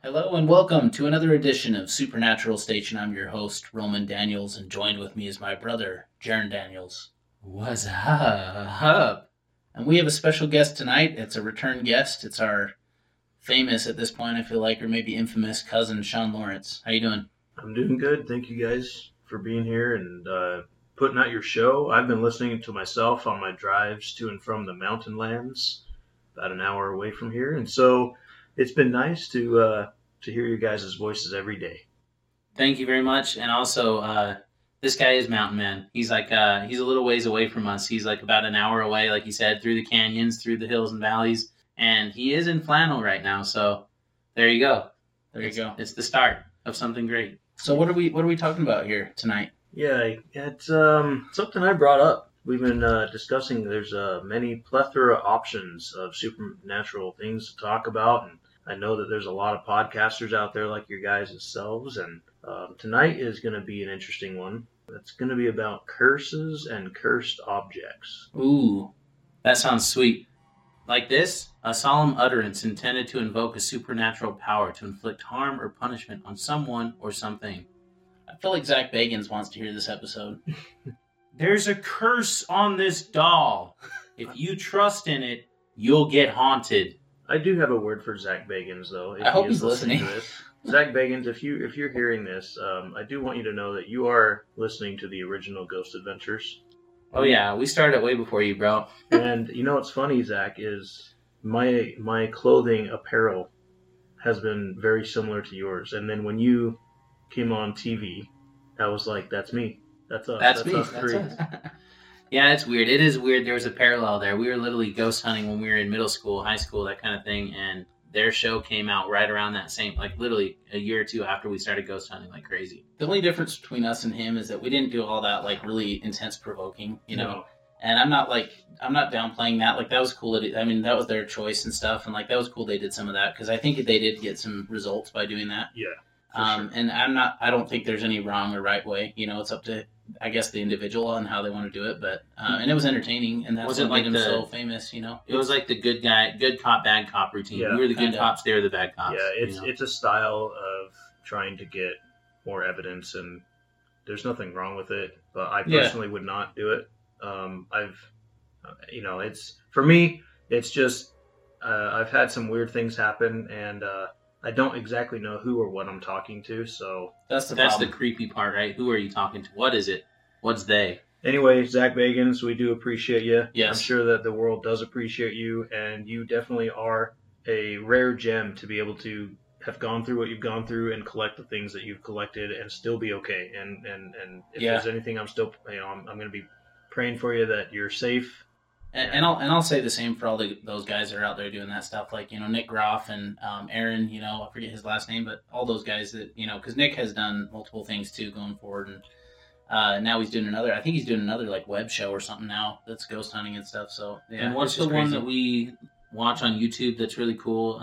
Hello and welcome to another edition of Supernatural Station. I'm your host, Roman Daniels, and joined with me is my brother, Jaron Daniels. What's up? And we have a special guest tonight. It's a return guest. It's our famous, at this point, I feel like, or maybe infamous cousin, Sean Lawrence. How you doing? I'm doing good. Thank you guys for being here and putting out your show. I've been listening to myself on my drives to and from the mountain lands, about an hour away from here. And so it's been nice to hear your guys' voices every day. Thank you very much. And also, this guy is Mountain Man. He's like, he's a little ways away from us. He's like about an hour away, like he said, through the canyons, through the hills and valleys. And he is in flannel right now. So there you go. There you go. It's the start of something great. So what are we talking about here tonight? Yeah, it's something I brought up. We've been discussing there's many plethora options of supernatural things to talk about, and I know that there's a lot of podcasters out there like your guys themselves, and tonight is going to be an interesting one. It's going to be about curses and cursed objects. Ooh, that sounds sweet. Like this, a solemn utterance intended to invoke a supernatural power to inflict harm or punishment on someone or something. I feel like Zach Bagans wants to hear this episode. There's a curse on this doll. If you trust in it, you'll get haunted. I do have a word for Zach Bagans, though. I hope he's listening to this. Zach Bagans, if you're hearing this, I do want you to know that you are listening to the original Ghost Adventures. Oh yeah, we started way before you, bro. And you know what's funny, Zach, is my clothing apparel has been very similar to yours. And then when you came on TV, I was like, "That's me. That's us. That's us." Yeah, it's weird. It is weird. There was a parallel there. We were literally ghost hunting when we were in middle school, high school, that kind of thing. And their show came out right around that same, like literally a year or two after we started ghost hunting like crazy. The only difference between us and him is that we didn't do all that like really intense provoking, you know? No. And I'm not downplaying that. Like that was cool. I mean, that was their choice and stuff. And like, that was cool. They did some of that because I think they did get some results by doing that. Yeah. Sure. And I don't think there's any wrong or right way. You know, it's up to, I guess, the individual on how they want to do it. But and it was entertaining, and that's what made him so famous. You know, it was like the good guy, good cop, bad cop routine. Yeah, we were the good cops, they were the bad cops. Yeah, it's a style of trying to get more evidence, and there's nothing wrong with it. But I personally would not do it. It's for me, it's just I've had some weird things happen, and I don't exactly know who or what I'm talking to, so... That's the creepy part, right? Who are you talking to? What is it? What's they? Anyway, Zach Bagans, we do appreciate you. Yes. I'm sure that the world does appreciate you, and you definitely are a rare gem to be able to have gone through what you've gone through and collect the things that you've collected and still be okay. And if there's anything, I'm still... You know, I'm going to be praying for you that you're safe And I'll say the same for all those guys that are out there doing that stuff. Like, you know, Nick Groff and Aaron, you know, I forget his last name, but all those guys that, you know, because Nick has done multiple things too going forward. And now he's doing another, I think he's doing another like web show or something now that's ghost hunting and stuff. So, yeah. And what's the one that we watch on YouTube that's really cool?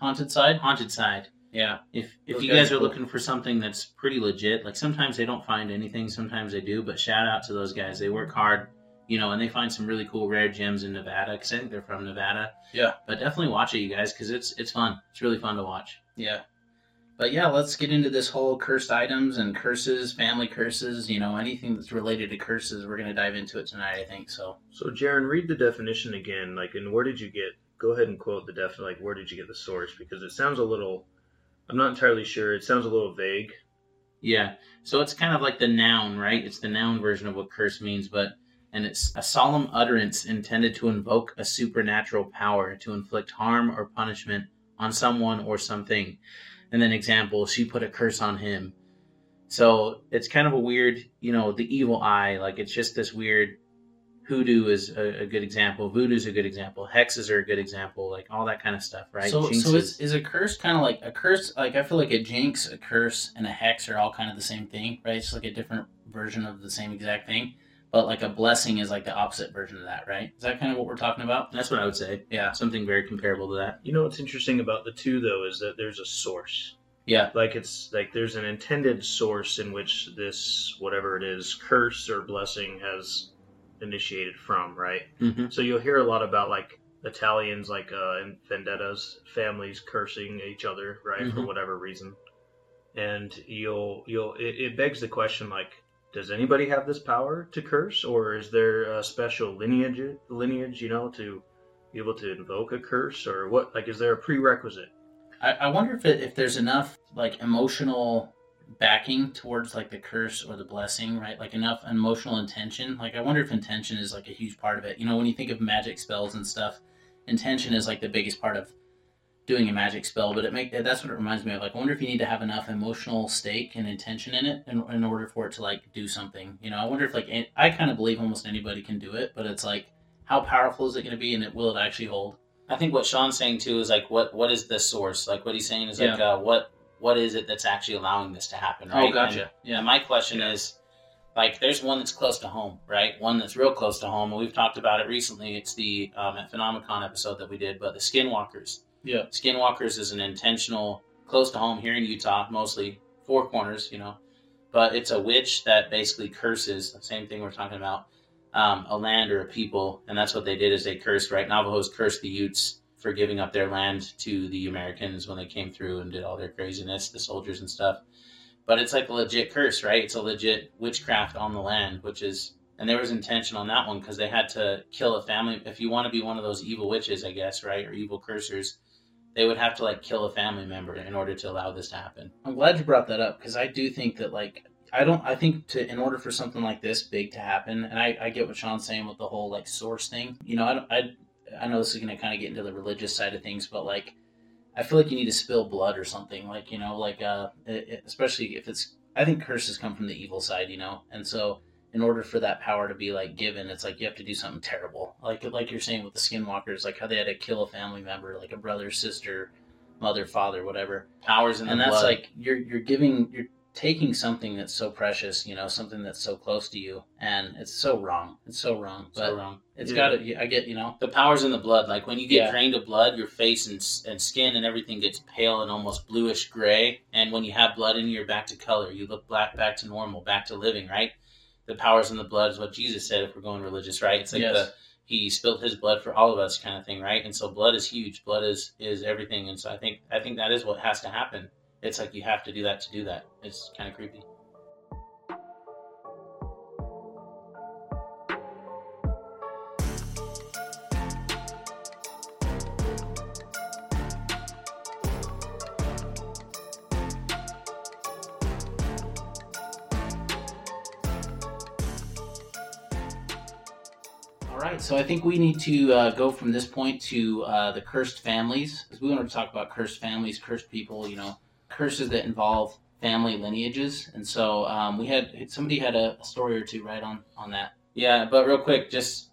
Haunted Side? Haunted Side. Yeah. If you guys are looking for something that's pretty legit, like sometimes they don't find anything, sometimes they do, but shout out to those guys. They work hard. You know, and they find some really cool rare gems in Nevada, because I think they're from Nevada. Yeah. But definitely watch it, you guys, because it's fun. It's really fun to watch. Yeah. But yeah, let's get into this whole cursed items and curses, family curses, you know, anything that's related to curses. We're going to dive into it tonight, I think. So Jaron, read the definition again, like, and where did you get, go ahead and quote the definition, like, where did you get the source? Because it sounds a little, I'm not entirely sure, it sounds a little vague. Yeah. So it's kind of like the noun, right? It's the noun version of what curse means, but... And it's a solemn utterance intended to invoke a supernatural power to inflict harm or punishment on someone or something. And then example, she put a curse on him. So it's kind of a weird, you know, the evil eye. Like it's just this weird, hoodoo is a good example. Voodoo is a good example. Hexes are a good example. Like all that kind of stuff, right? So is a curse kind of like a curse? Like I feel like a jinx, a curse, and a hex are all kind of the same thing, right? It's like a different version of the same exact thing. But like a blessing is like the opposite version of that, right? Is that kind of what we're talking about? That's what I would say. Yeah. Something very comparable to that. You know what's interesting about the two, though, is that there's a source. Yeah. Like it's like there's an intended source in which this, whatever it is, curse or blessing has initiated from, right? Mm-hmm. So you'll hear a lot about like Italians, like in vendettas, families cursing each other, right? Mm-hmm. For whatever reason. And it begs the question, like, does anybody have this power to curse, or is there a special lineage, you know, to be able to invoke a curse, or what? Like, is there a prerequisite? I wonder if there's enough like emotional backing towards like the curse or the blessing, right? Like enough emotional intention. Like, I wonder if intention is like a huge part of it. You know, when you think of magic spells and stuff, intention is like the biggest part of doing a magic spell, but that's what it reminds me of. Like, I wonder if you need to have enough emotional stake and intention in it in order for it to like do something. You know, I wonder if like I kind of believe almost anybody can do it, but it's like how powerful is it going to be, and will it actually hold? I think what Sean's saying too is like what is the source? Like what he's saying is like what is it that's actually allowing this to happen? Right? Oh, gotcha. And, yeah. My question is like there's one that's close to home, right? One that's real close to home, and we've talked about it recently. It's the at Phenomicon episode that we did, but the Skinwalkers. Yeah, Skinwalkers is an intentional, close to home here in Utah, mostly Four Corners, you know, but it's a witch that basically curses, the same thing we're talking about, a land or a people, and that's what they did is they cursed, right? Navajos cursed the Utes for giving up their land to the Americans when they came through and did all their craziness, the soldiers and stuff, but it's like a legit curse, right? It's a legit witchcraft on the land, which is... And there was intention on that one because they had to kill a family. If you want to be one of those evil witches, I guess, right, or evil cursers, they would have to, like, kill a family member in order to allow this to happen. I'm glad you brought that up because I do think that, like, in order for something like this big to happen, and I get what Sean's saying with the whole, like, source thing. You know, I know this is going to kind of get into the religious side of things, but, like, I feel like you need to spill blood or something. Like, you know, like, especially if it's, I think curses come from the evil side, you know, and so... In order for that power to be like given, it's like you have to do something terrible, like you're saying with the Skinwalkers, like how they had to kill a family member, like a brother, sister, mother, father, whatever. Powers in the blood. And that's like you're taking something that's so precious, you know, something that's so close to you, and it's so wrong. It's got to. I get, you know, the powers in the blood. Like when you get drained of blood, your face and skin and everything gets pale and almost bluish gray. And when you have blood in you, you're back to color. You look black, back to normal, back to living, right? The powers in the blood is what Jesus said, if we're going religious, right? It's like he spilled his blood for all of us kind of thing, right? And so blood is huge. Blood is everything. And so I think that is what has to happen. It's like you have to do that to do that. It's kind of creepy. So I think we need to go from this point to the cursed families, because we wanted to talk about cursed families, cursed people, you know, curses that involve family lineages. And so somebody had a story or two, right, on that. Yeah, but real quick, just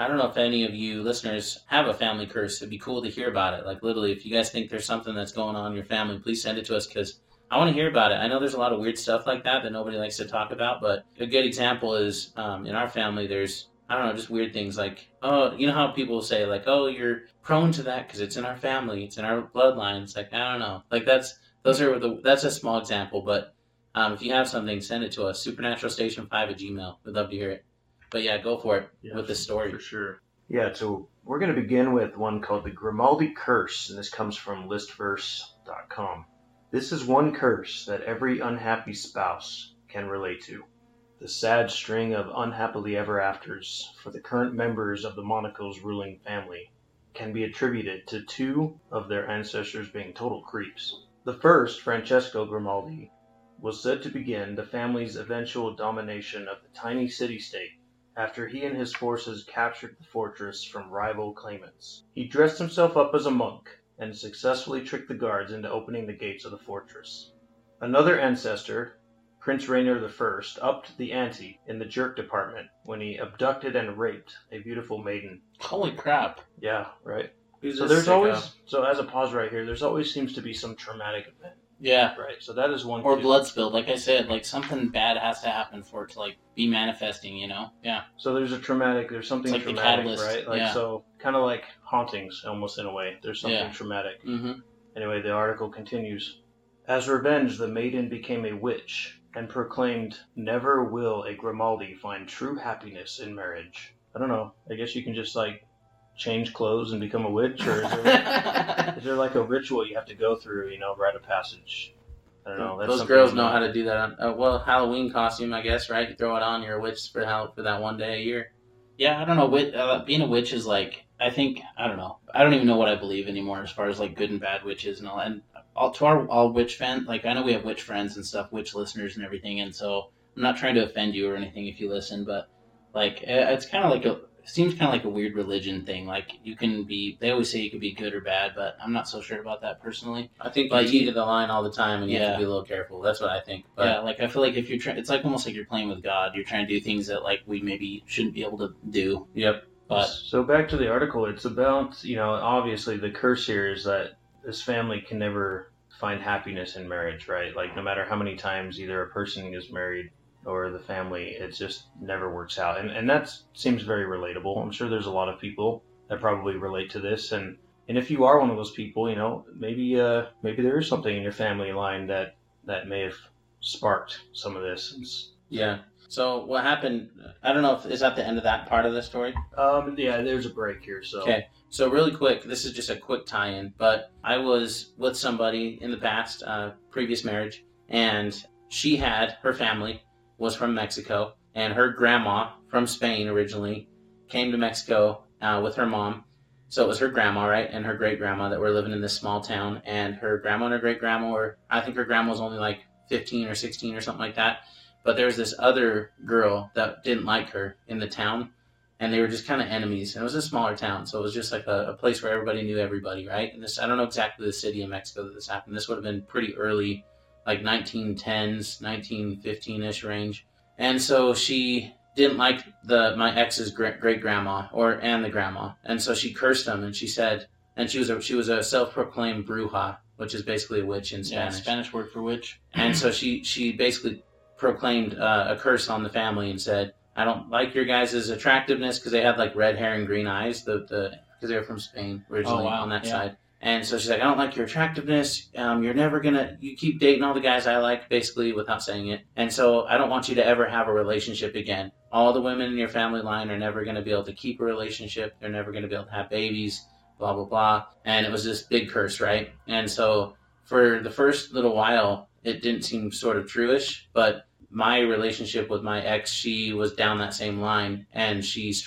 I don't know if any of you listeners have a family curse. It'd be cool to hear about it. Like, literally, if you guys think there's something that's going on in your family, please send it to us, because I want to hear about it. I know there's a lot of weird stuff like that that nobody likes to talk about, but a good example is in our family, there's, I don't know, just weird things like, oh, you know how people say, like, oh, you're prone to that because it's in our family, it's in our bloodline. It's like, I don't know. Like, that's a small example, but if you have something, send it to us, supernaturalstation5@gmail.com. We'd love to hear it. But yeah, go for it with this story. For sure. Yeah, so we're going to begin with one called the Grimaldi Curse, and this comes from listverse.com. This is one curse that every unhappy spouse can relate to. The sad string of unhappily ever afters for the current members of the Monaco's ruling family can be attributed to two of their ancestors being total creeps. The first, Francesco Grimaldi, was said to begin the family's eventual domination of the tiny city-state after he and his forces captured the fortress from rival claimants. He dressed himself up as a monk and successfully tricked the guards into opening the gates of the fortress. Another ancestor, Prince Rainier I, upped the ante in the jerk department when he abducted and raped a beautiful maiden. Holy crap. Yeah, right. So there's always, as a pause right here, there's always seems to be some traumatic event. Yeah. Right, so that is one. Or blood spilled, like I said, like something bad has to happen for it to like be manifesting, you know? Yeah. So there's something like traumatic, right? Like, yeah. So kind of like hauntings almost in a way. There's something traumatic. Mm-hmm. Anyway, the article continues. As revenge, the maiden became a witch and proclaimed, "Never will a Grimaldi find true happiness in marriage." I don't know. I guess you can just like change clothes and become a witch, or is there like a ritual you have to go through, you know, rite of passage? I don't know. That's those girls know how to do that on Halloween costume, I guess, right? You throw it on, you're a witch for that one day a year. Yeah, I don't know. Being a witch is like, I don't know. I don't even know what I believe anymore as far as like good and bad witches and all that. And to our all witch fans, like I know we have witch friends and stuff, witch listeners and everything, and so I'm not trying to offend you or anything if you listen, but like it's kind of like a seems kind of like a weird religion thing. Like you can be, they always say you could be good or bad, but I'm not so sure about that personally. I think like you to the line all the time, and you have to be a little careful. That's what I think. But yeah, like I feel like if you're trying, it's like almost like you're playing with God. You're trying to do things that like we maybe shouldn't be able to do. Yep. But so back to the article, it's about, you know, obviously the curse here is that this family can never find happiness in marriage, right? Like no matter how many times either a person is married or the family, it just never works out. And that seems very relatable. I'm sure there's a lot of people that probably relate to this. And if you are one of those people, you know, maybe there is something in your family line that may have sparked some of this. Yeah. So what happened, I don't know if is that the end of that part of the story? Yeah, there's a break here. So okay. So really quick, this is just a quick tie-in, but I was with somebody in the past, previous marriage, and she had her family was from Mexico, and her grandma from Spain originally came to Mexico with her mom. So it was her grandma, right, and her great-grandma that were living in this small town, and her grandma and her great-grandma were, I think her grandma was only like 15 or 16 or something like that, but there was this other girl that didn't like her in the town, and they were just kind of enemies, and it was a smaller town, so it was just like a place where everybody knew everybody, right? And this, I don't know exactly the city in Mexico that this happened. This would have been pretty early, like 1910s, 1915-ish range. And so she didn't like my ex's great-grandma and the grandma. And so she cursed them, and she said, and she was a self-proclaimed bruja, which is basically a witch in Spanish. Yeah, Spanish word for witch. And so she basically proclaimed a curse on the family and said, I don't like your guys' attractiveness, because they had like red hair and green eyes, because they were from Spain originally on that side. And so she's like, I don't like your attractiveness. You're never going to, you keep dating all the guys I like, basically, without saying it. And so I don't want you to ever have a relationship again. All the women in your family line are never going to be able to keep a relationship. They're never going to be able to have babies, blah, blah, blah. And it was this big curse, right? And so for the first little while, it didn't seem sort of true-ish, but my relationship with my ex, she was down that same line. And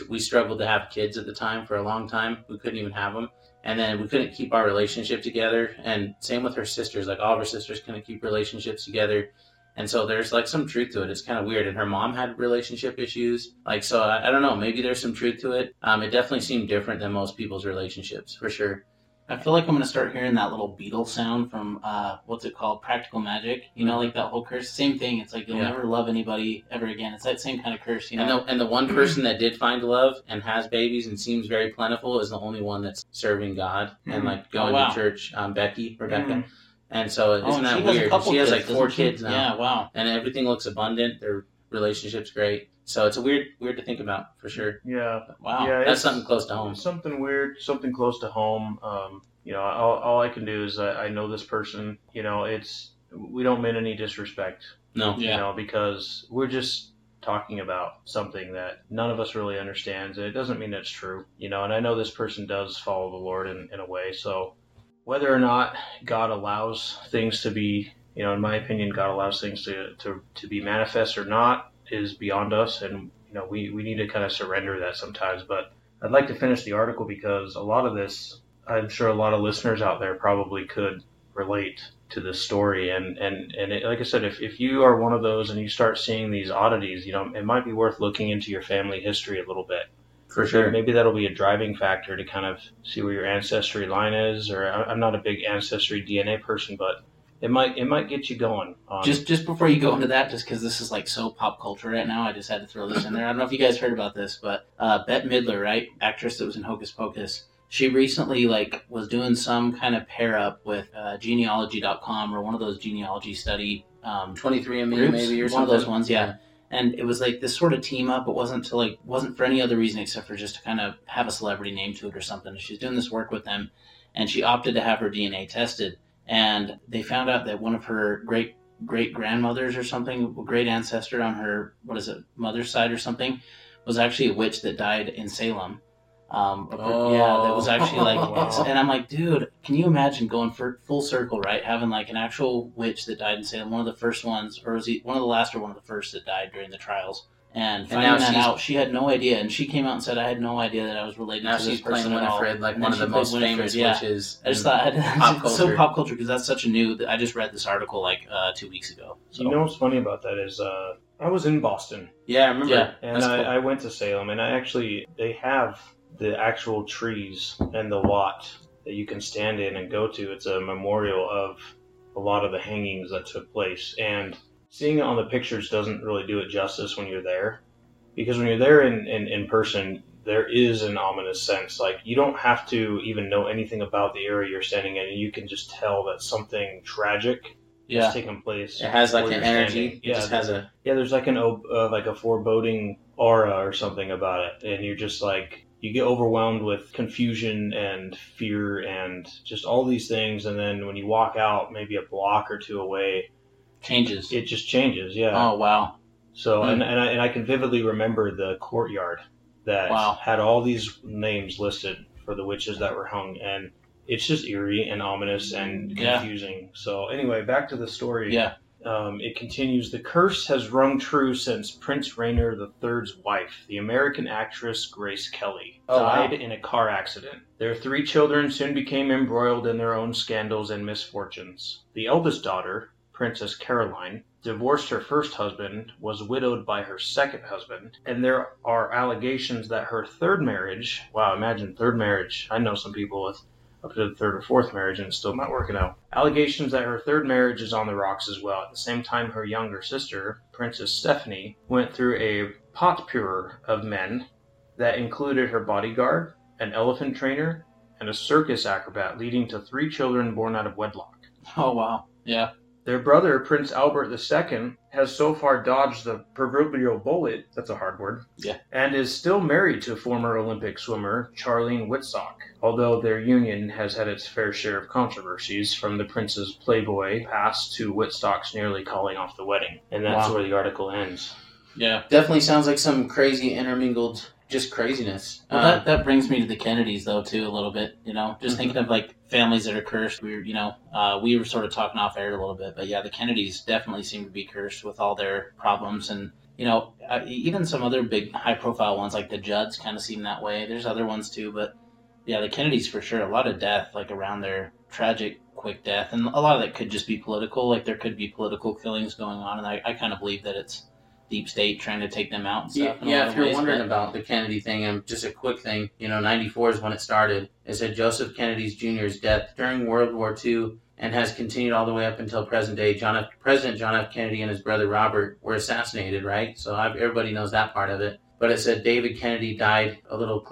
we struggled to have kids at the time for a long time. We couldn't even have them. And then we couldn't keep our relationship together. And same with her sisters. Like, all of her sisters couldn't keep relationships together. And so there's, like, some truth to it. It's kind of weird. And her mom had relationship issues. Like, so I don't know. Maybe there's some truth to it. It definitely seemed different than most people's relationships, for sure. I feel like I'm going to start hearing that little beetle sound from, what's it called, Practical Magic. You know, like that whole curse. Same thing. It's like you'll never love anybody ever again. It's that same kind of curse, you know. And the one person that did find love and has babies and seems very plentiful is the only one that's serving God and, like, going to church, Rebecca. Mm. And so isn't that weird? She has, like, 4 kids now. Yeah, wow. And everything looks abundant. Their relationship's great. So it's a weird to think about, for sure. Yeah. Wow. Yeah, that's something close to home. Something weird, something close to home. You know, all I can do is I know this person. You know, we don't mean any disrespect. No. You know, because we're just talking about something that none of us really understands. And it doesn't mean it's true. You know, and I know this person does follow the Lord in a way. So whether or not God allows things to be, you know, in my opinion, God allows things to be manifest or not, is beyond us, and you know we need to kind of surrender that sometimes. But I'd like to finish the article because a lot of this, I'm sure a lot of listeners out there probably could relate to this story, and it, like I said, if you are one of those and you start seeing these oddities, you know, it might be worth looking into your family history a little bit. For sure. Maybe that'll be a driving factor to kind of see where your ancestry line is, or I'm not a big ancestry DNA person, but It might get you going. Just before you go into that, just because this is like so pop culture right now, I just had to throw this in there. I don't know if you guys heard about this, but Bette Midler, right, actress that was in Hocus Pocus, she recently like was doing some kind of pair up with genealogy.com or one of those genealogy study 23andMe groups, maybe or something. One of those ones, yeah. And it was like this sort of team up. It wasn't for any other reason except for just to kind of have a celebrity name to it or something. She's doing this work with them, and she opted to have her DNA tested. And they found out that one of her great-grandmothers or something, great ancestor on her, mother's side or something, was actually a witch that died in Salem. That was actually like, wow. And I'm like, dude, can you imagine going for full circle, right? Having like an actual witch that died in Salem, one of the first ones, or was he one of the last or one of the first that died during the trials? And finding that out, she had no idea, and she came out and said, "I had no idea that I was related to this person at all." Now she's playing Winifred, like one of the most famous witches. I just thought it's so pop culture because that's such a new. I just read this article like 2 weeks ago. So. You know what's funny about that is I was in Boston. Yeah, I remember. Yeah, and I went to Salem, and they have the actual trees and the lot that you can stand in and go to. It's a memorial of a lot of the hangings that took place, and seeing it on the pictures doesn't really do it justice when you're there, because when you're there in person, there is an ominous sense. Like, you don't have to even know anything about the area you're standing in, and you can just tell that something tragic has taken place. It has like an energy. It just has a there's like a foreboding aura or something about it, and you're just like, you get overwhelmed with confusion and fear and just all these things, and then when you walk out maybe a block or two away, changes. It just changes, yeah. Oh, wow. So, and I can vividly remember the courtyard that had all these names listed for the witches that were hung, and it's just eerie and ominous and confusing. Yeah. So, anyway, back to the story. Yeah. It continues, the curse has rung true since Prince Rainier III's wife, the American actress Grace Kelly, died in a car accident. Their 3 children soon became embroiled in their own scandals and misfortunes. The eldest daughter, Princess Caroline, divorced her first husband, was widowed by her second husband, and there are allegations that her third marriage, wow, imagine third marriage, I know some people with up to the third or fourth marriage and it's still not working out, allegations that her third marriage is on the rocks as well. At the same time, her younger sister, Princess Stephanie, went through a potpourri of men that included her bodyguard, an elephant trainer, and a circus acrobat, leading to 3 children born out of wedlock. Oh, wow. Yeah. Their brother, Prince Albert II, has so far dodged the proverbial bullet, that's a hard word, and is still married to former Olympic swimmer Charlene Whitsock, although their union has had its fair share of controversies, from the prince's playboy past to Whitsock's nearly calling off the wedding. And that's where the article ends. Yeah, definitely sounds like some crazy intermingled just craziness. Well, that brings me to the Kennedys, though, too, a little bit, you know, just thinking of, like, families that are cursed. We were, you know, we were sort of talking off air a little bit, but yeah, the Kennedys definitely seem to be cursed with all their problems, and, you know, even some other big high-profile ones, like the Judds kind of seem that way. There's other ones, too, but yeah, the Kennedys, for sure, a lot of death, like, around their tragic, quick death, and a lot of that could just be political, like, there could be political killings going on, and I kind of believe that it's deep state trying to take them out and stuff. Yeah, if you're wondering about the Kennedy thing, and just a quick thing, 94 is when it started. It said Joseph Kennedy Jr.'s death during World War II and has continued all the way up until present day. President John F. Kennedy and his brother Robert were assassinated, right? So everybody knows that part of it. But it said David Kennedy died a little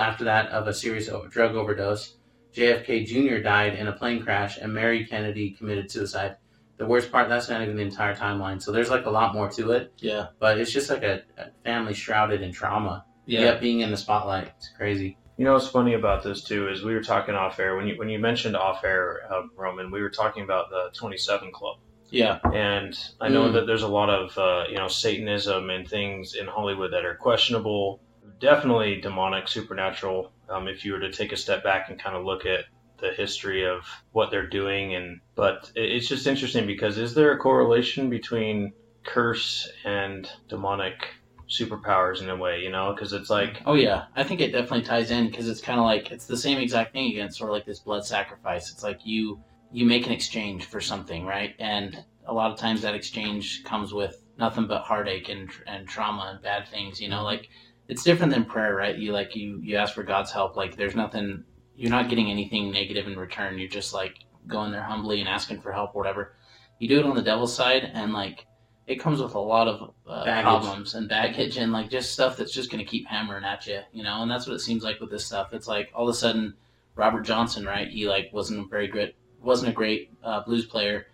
after that of a serious drug overdose. JFK Jr. died in a plane crash, and Mary Kennedy committed suicide. The worst part, that's not even the entire timeline. So there's a lot more to it. Yeah. But it's just a family shrouded in trauma. Yeah. Yet being in the spotlight. It's crazy. What's funny about this too is we were talking off air. When you mentioned off air, Roman, we were talking about the 27 Club. Yeah. And I know that there's a lot of, Satanism and things in Hollywood that are questionable, definitely demonic, supernatural. If you were to take a step back and kind of look at the history of what they're doing, but it's just interesting because is there a correlation between curse and demonic superpowers in a way, because it's oh yeah, I think it definitely ties in, because it's kind of it's the same exact thing again, sort of this blood sacrifice. It's you make an exchange for something, right? And a lot of times that exchange comes with nothing but heartache and trauma and bad things, it's different than prayer, right? You you ask for God's help, there's nothing. You're not getting anything negative in return. You're just going there humbly and asking for help or whatever. You do it on the devil's side, and it comes with a lot of problems and baggage and just stuff that's just going to keep hammering at you, And that's what it seems like with this stuff. It's all of a sudden, Robert Johnson, right? He wasn't a great blues player,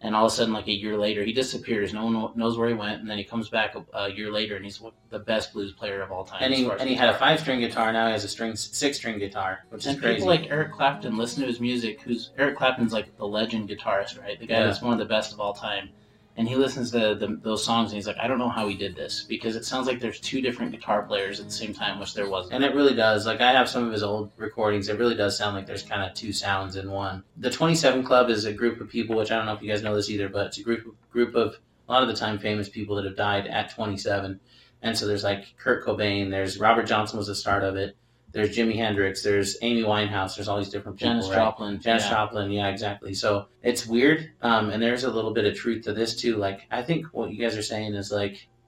and all of a sudden, a year later, he disappears. No one knows where he went, and then he comes back a year later, and he's the best blues player of all time. And he had a 5-string guitar. Now he has a six-string guitar, which is crazy. And people like Eric Clapton listen to his music. Eric Clapton's the legend guitarist, right? The guy that's one of the best of all time. And he listens to those songs, and he's I don't know how he did this, because it sounds like there's two different guitar players at the same time, which there wasn't. And it really does. I have some of his old recordings. It really does sound like there's kind of two sounds in one. The 27 Club is a group of people, which I don't know if you guys know this either, but it's a group of, a lot of the time, famous people that have died at 27. And so there's Kurt Cobain, there's Robert Johnson was the start of it, there's Jimi Hendrix, there's Amy Winehouse, there's all these different people. Janis Joplin, yeah, exactly. So it's weird, and there's a little bit of truth to this too. I think what you guys are saying is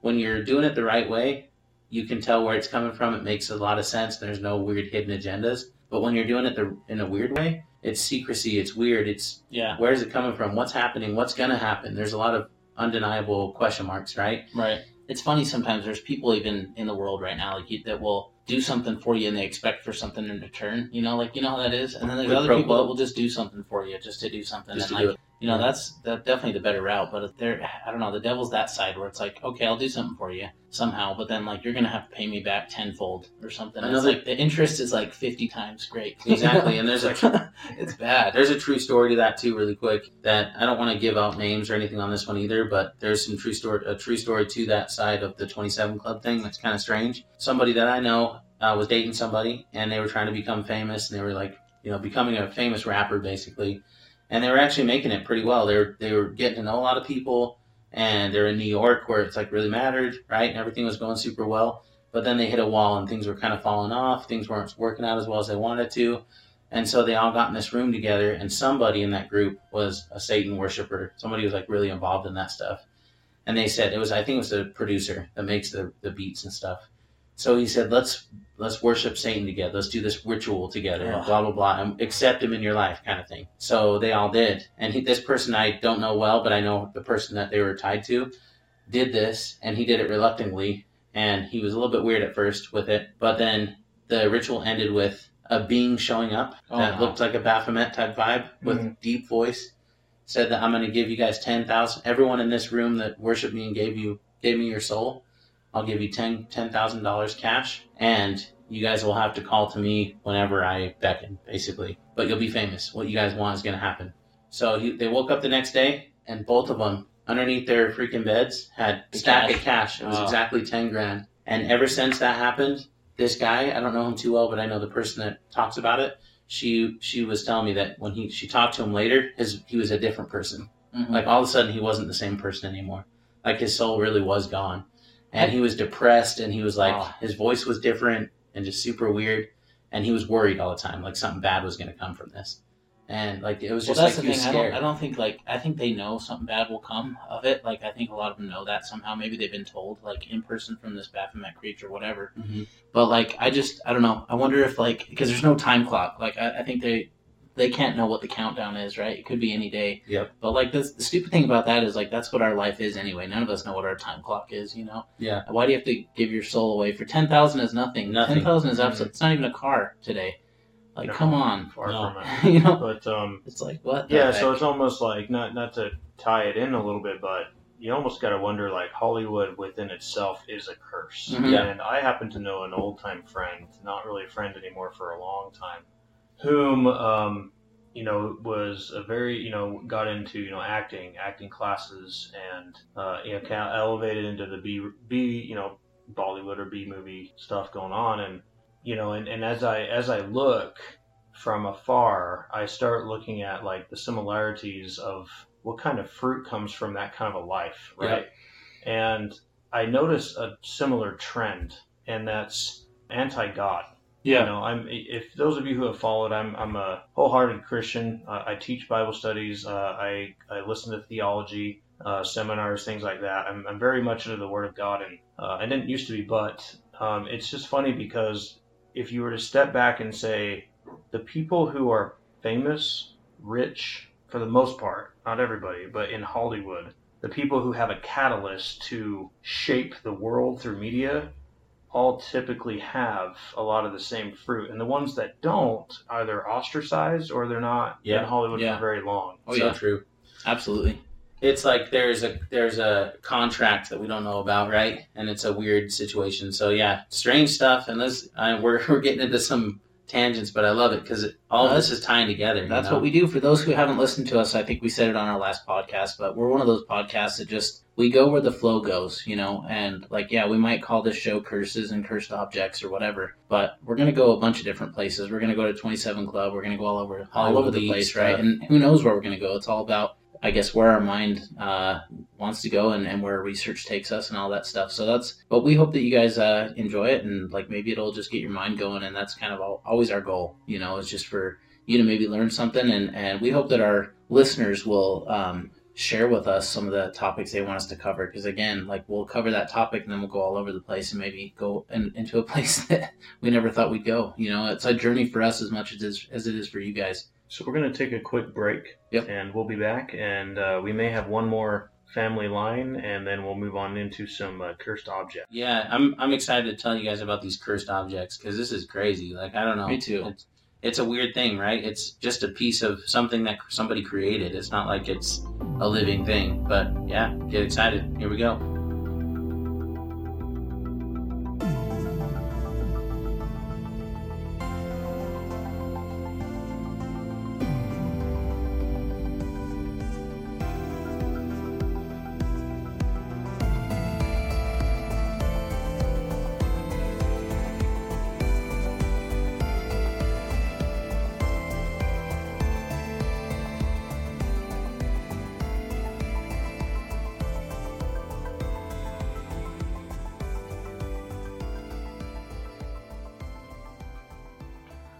when you're doing it the right way, you can tell where it's coming from. It makes a lot of sense. There's no weird hidden agendas. But when you're doing it in a weird way, it's secrecy, it's weird, it's where is it coming from? What's happening? What's going to happen? There's a lot of undeniable question marks, right? Right. It's funny sometimes. There's people even in the world right now that will do something for you and they expect for something in return. How that is. And then there's other people that will just do something for you just to do something. Just and that's definitely the better route. But if I don't know, the devil's that side where it's okay, I'll do something for you somehow, but then you're gonna have to pay me back tenfold or something. It's the interest is 50 times great. Exactly. And there's it's bad. There's a true story to that too, really quick. That I don't want to give out names or anything on this one either, but there's a true story to that side of the 27 Club thing. That's kind of strange. Somebody that I know was dating somebody, and they were trying to become famous, and they were becoming a famous rapper basically. And they were actually making it pretty well. They were getting to know a lot of people, and they're in New York where it's really mattered, right? And everything was going super well. But then they hit a wall, and things were kind of falling off. Things weren't working out as well as they wanted it to. And so they all got in this room together, and somebody in that group was a Satan worshiper. Somebody was really involved in that stuff. And they said, I think it was the producer that makes the beats and stuff. So he said, let's worship Satan together. Let's do this ritual together, and blah, blah, blah, and accept him in your life kind of thing. So they all did. And this person I don't know well, but I know the person that they were tied to did this, and he did it reluctantly. And he was a little bit weird at first with it. But then the ritual ended with a being showing up that looked like a Baphomet type vibe with deep voice, said that I'm going to give you guys 10,000. Everyone in this room that worshiped me and gave me your soul, I'll give you $10,000 cash, and you guys will have to call to me whenever I beckon, basically. But you'll be famous. What you guys want is going to happen. So they woke up the next day, and both of them, underneath their freaking beds, had a stack of cash. It was exactly 10 grand. And ever since that happened, this guy, I don't know him too well, but I know the person that talks about it, she was telling me that when she talked to him later, he was a different person. Mm-hmm. All of a sudden, he wasn't the same person anymore. His soul really was gone. And he was depressed, and he was his voice was different and just super weird. And he was worried all the time, something bad was going to come from this. And, like, it was just, that's like, the thing. I think they know something bad will come of it. Like, I think a lot of them know that somehow. Maybe they've been told, like, in person from this Baphomet creature or whatever. Mm-hmm. But, like, I don't know. I wonder if, like, because there's no time clock. Like, I think they can't know what the countdown is, right? It could be any day. Yep. But, like, the stupid thing about that is, like, that's what our life is anyway. None of us know what our time clock is, you know? Yeah. Why do you have to give your soul away? For 10,000 is nothing. 10,000 is absolutely, it's not even a car today. Like, no, come on. Far from it. You know? But, it's like, what? Yeah, so it's almost like, not to tie it in a little bit, but you almost got to wonder, like, Hollywood within itself is a curse. Mm-hmm. Yeah. And I happen to know an old-time friend, not really a friend anymore for a long time, whom, you know, was a very, you know, got into, you know, acting classes and, you know, kind of elevated into the B, you know, Bollywood or B-movie stuff going on, and, you know, and as I look from afar, I start looking at, like, the similarities of what kind of fruit comes from that kind of a life, right? Yeah. And I notice a similar trend, and that's anti-God. Yeah. You know, if those of you who have followed, I'm a wholehearted Christian. I teach Bible studies. I listen to theology seminars, things like that. I'm very much into the Word of God, and I didn't used to be, but it's just funny because if you were to step back and say, the people who are famous, rich, for the most part, not everybody, but in Hollywood, the people who have a catalyst to shape the world through media, all typically have a lot of the same fruit. And the ones that don't, either ostracized or they're not in Hollywood for very long. Oh, so true. Absolutely. It's like there's a contract that we don't know about, right? And it's a weird situation. So yeah, strange stuff. And we're getting into some tangents, but I love it because all of this is tying together. That's what we do. For those who haven't listened to us, I think we said it on our last podcast, but we're one of those podcasts that just, we go where the flow goes, you know? And like, yeah, we might call this show Curses and Cursed Objects or whatever, but we're going to go a bunch of different places. We're going to go to 27 Club. We're going to go all over the place, right? And who knows where we're going to go. It's all about, I guess, where our mind wants to go and where research takes us and all that stuff. So but we hope that you guys enjoy it, and like maybe it'll just get your mind going, and that's kind of always our goal, you know, is just for you to maybe learn something, and we hope that our listeners will share with us some of the topics they want us to cover, because again, like, we'll cover that topic and then we'll go all over the place and maybe go into a place that we never thought we'd go. You know, it's a journey for us as much as it is for you guys. So we're going to take a quick break, and we'll be back, and we may have one more family line, and then we'll move on into some cursed objects. Yeah, I'm excited to tell you guys about these cursed objects, because this is crazy. Like, I don't know. Me too. It's a weird thing, right? It's just a piece of something that somebody created. It's not like it's a living thing, but yeah, get excited. Here we go.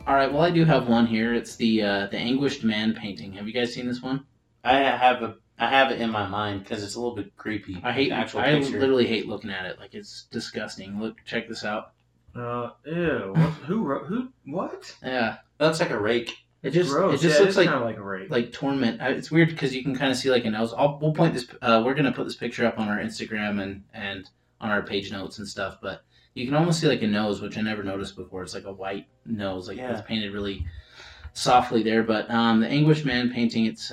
All right, well, I do have one here. It's the Anguished Man painting. Have you guys seen this one? I have it in my mind because it's a little bit creepy. I hate actual picture. I literally hate looking at it. Like, it's disgusting. Look, check this out. Ew. Who? What? Yeah, that looks like a rake. It just looks like a rake. Like torment. It's weird because you can kind of see like a nose. We'll point this. We're gonna put this picture up on our Instagram and on our page notes and stuff, but. You can almost see like a nose, which I never noticed before. It's like a white nose, It's painted really softly there. But the Anguished Man painting, it's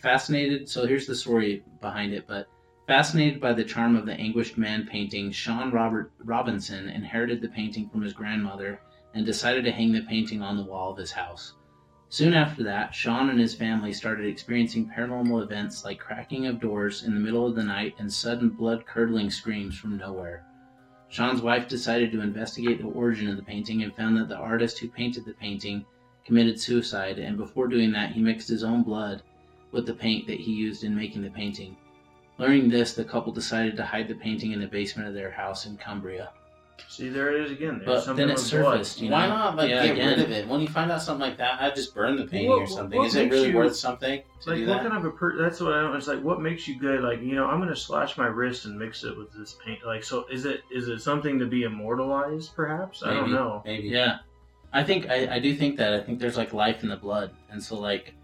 fascinated. So here's the story behind it. But fascinated by the charm of the Anguished Man painting, Sean Robinson inherited the painting from his grandmother and decided to hang the painting on the wall of his house. Soon after that, Sean and his family started experiencing paranormal events like cracking of doors in the middle of the night and sudden blood-curdling screams from nowhere. Sean's wife decided to investigate the origin of the painting and found that the artist who painted the painting committed suicide, and before doing that, he mixed his own blood with the paint that he used in making the painting. Learning this, the couple decided to hide the painting in the basement of their house in Cumbria. See, there it is again. There's but then it surfaced. You know? Why not get rid of it? When you find out something like that, I just burn the painting or something. Is it really worth something to do that? What kind of a that's what I don't. It's like, what makes you good? Like, you know, I'm gonna slash my wrist and mix it with this paint. Like, so is it something to be immortalized? Perhaps I don't know. Maybe yeah. I do think that. I think there's like life in the blood, and so like.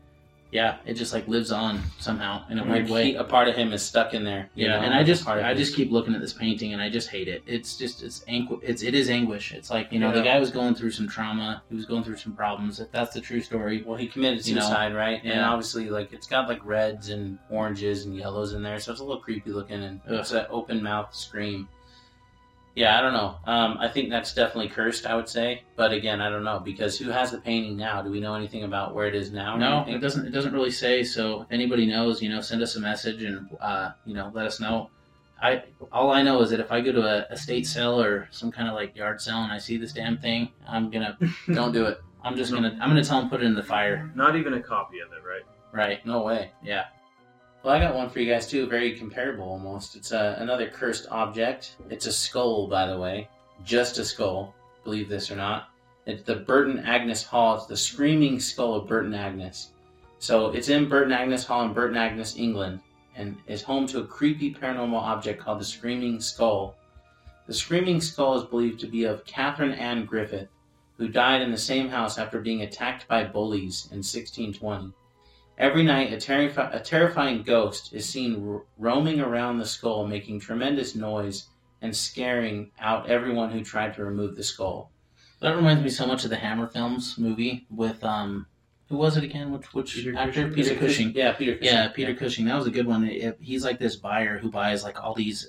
Yeah, it just like lives on somehow in a weird way. A part of him is stuck in there. Yeah, and I just keep looking at this painting and I just hate it. It's just it is anguish. It's like you know the guy was going through some trauma. He was going through some problems. If that's the true story. Well, he committed suicide, right? Yeah. And obviously, like it's got like reds and oranges and yellows in there, so it's a little creepy looking and it's that open mouth scream. Yeah, I don't know. I think that's definitely cursed, I would say. But again, I don't know, because who has the painting now? Do we know anything about where it is now? No, it doesn't really say. So if anybody knows, you know, send us a message and, you know, let us know. All I know is that if I go to an estate sale or some kind of like yard sale and I see this damn thing, I'm going to... Don't do it. I'm just going to... I'm going to tell them put it in the fire. Not even a copy of it, right? Right. No way. Yeah. Well, I got one for you guys, too. Very comparable, almost. It's another cursed object. It's a skull, by the way. Just a skull. Believe this or not. It's the Burton Agnes Hall. It's the screaming skull of Burton Agnes. So it's in Burton Agnes Hall in Burton Agnes, England, and is home to a creepy paranormal object called the Screaming Skull. The Screaming Skull is believed to be of Catherine Ann Griffith, who died in the same house after being attacked by bullies in 1620. Every night, a terrifying ghost is seen roaming around the skull, making tremendous noise and scaring out everyone who tried to remove the skull. That reminds me so much of the Hammer Films movie with, who was it again? Which Peter actor? Cushing. Peter Cushing. Yeah, Peter Cushing. Yeah, Peter Cushing. That was a good one. He's like this buyer who buys like all these,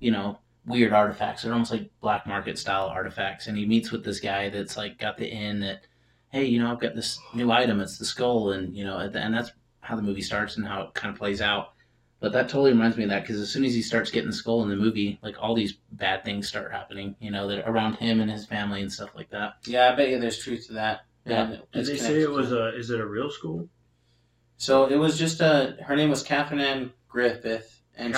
you know, weird artifacts. They're almost like black market style artifacts. And he meets with this guy that's like got the inn that... Hey, you know, I've got this new item. It's the skull, and you know, and that's how the movie starts and how it kind of plays out. But that totally reminds me of that because as soon as he starts getting the skull in the movie, like all these bad things start happening. You know, that around him and his family and stuff like that. Yeah, I bet you there's truth to that. Yeah. Did they say it was a? Is it a real skull? So it was just a. Her name was Catherine Ann Griffith, and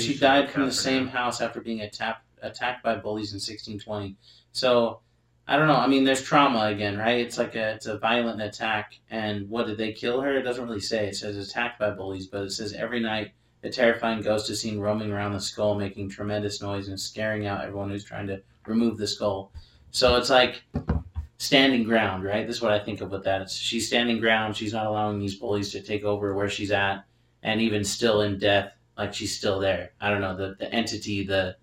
she died from the same house after being attacked by bullies in 1620. So. I don't know. I mean, there's trauma again, right? It's like it's a violent attack. And what, did they kill her? It doesn't really say. It says attacked by bullies, but it says every night a terrifying ghost is seen roaming around the skull, making tremendous noise and scaring out everyone who's trying to remove the skull. So it's like standing ground, right? This is what I think of with that. She's standing ground. She's not allowing these bullies to take over where she's at. And even still in death, like she's still there. I don't know. The entity, the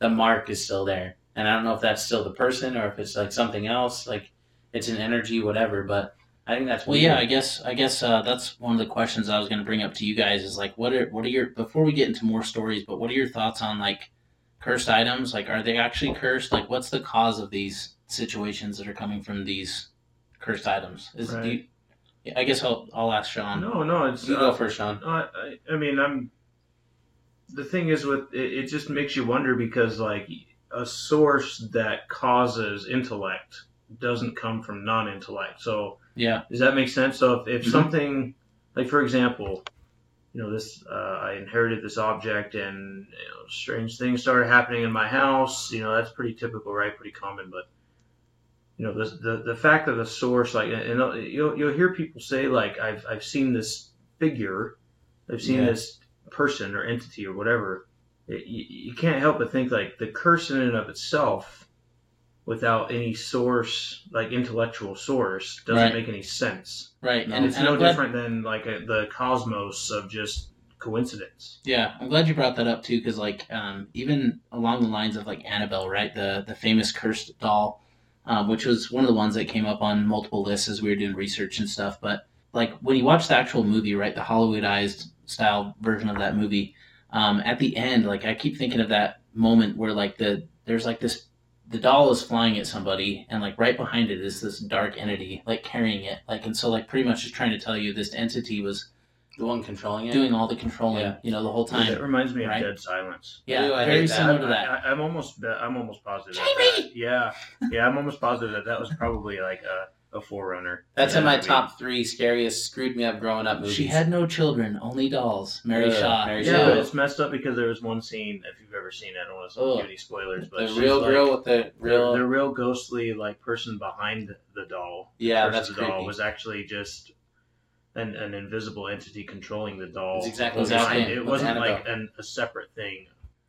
mark is still there. And I don't know if that's still the person or if it's like something else, like it's an energy, whatever. But I think that's weird. Well, yeah. I guess that's one of the questions I was going to bring up to you guys is like, what are your before we get into more stories? But what are your thoughts on like cursed items? Like, are they actually cursed? Like, what's the cause of these situations that are coming from these cursed items? I guess I'll ask Sean. No, it's you go first, Sean. The thing is with it just makes you wonder because like. A source that causes intellect doesn't come from non-intellect. So does that make sense? So if mm-hmm. something like, for example, you know, this, I inherited this object and you know, strange things started happening in my house, you know, that's pretty typical, right? Pretty common, but you know, the fact that the source, like, and you'll hear people say like, I've seen this figure, I've seen this person or entity or whatever. You can't help but think like the curse in and of itself without any source, like intellectual source, doesn't make any sense. Right. No, and it's different than like the cosmos of just coincidence. Yeah. I'm glad you brought that up too. Cause like, even along the lines of like Annabelle, right. The famous cursed doll, which was one of the ones that came up on multiple lists as we were doing research and stuff. But like when you watch the actual movie, right. The Hollywoodized style version of that movie, at the end, like I keep thinking of that moment where like there's like this, the doll is flying at somebody and like right behind it is this dark entity like carrying it. Like, and so like pretty much just trying to tell you this entity was the one controlling it, doing all the controlling, you know, the whole time. It reminds me of Dead Silence. Yeah. Ew, very similar to that. I'm almost positive. Jamie! Yeah. I'm almost positive that was probably like a forerunner. That's in my top 3 scariest screwed me up growing up movies. She had no children, only dolls. Mary Shaw. It's messed up because there was one scene, if you've ever ever seen it. I don't want to give any spoilers, but the real ghostly like person behind the doll. Yeah, that's creepy. The doll was actually just an invisible entity controlling the doll. That's exactly what I mean. It wasn't like a separate thing.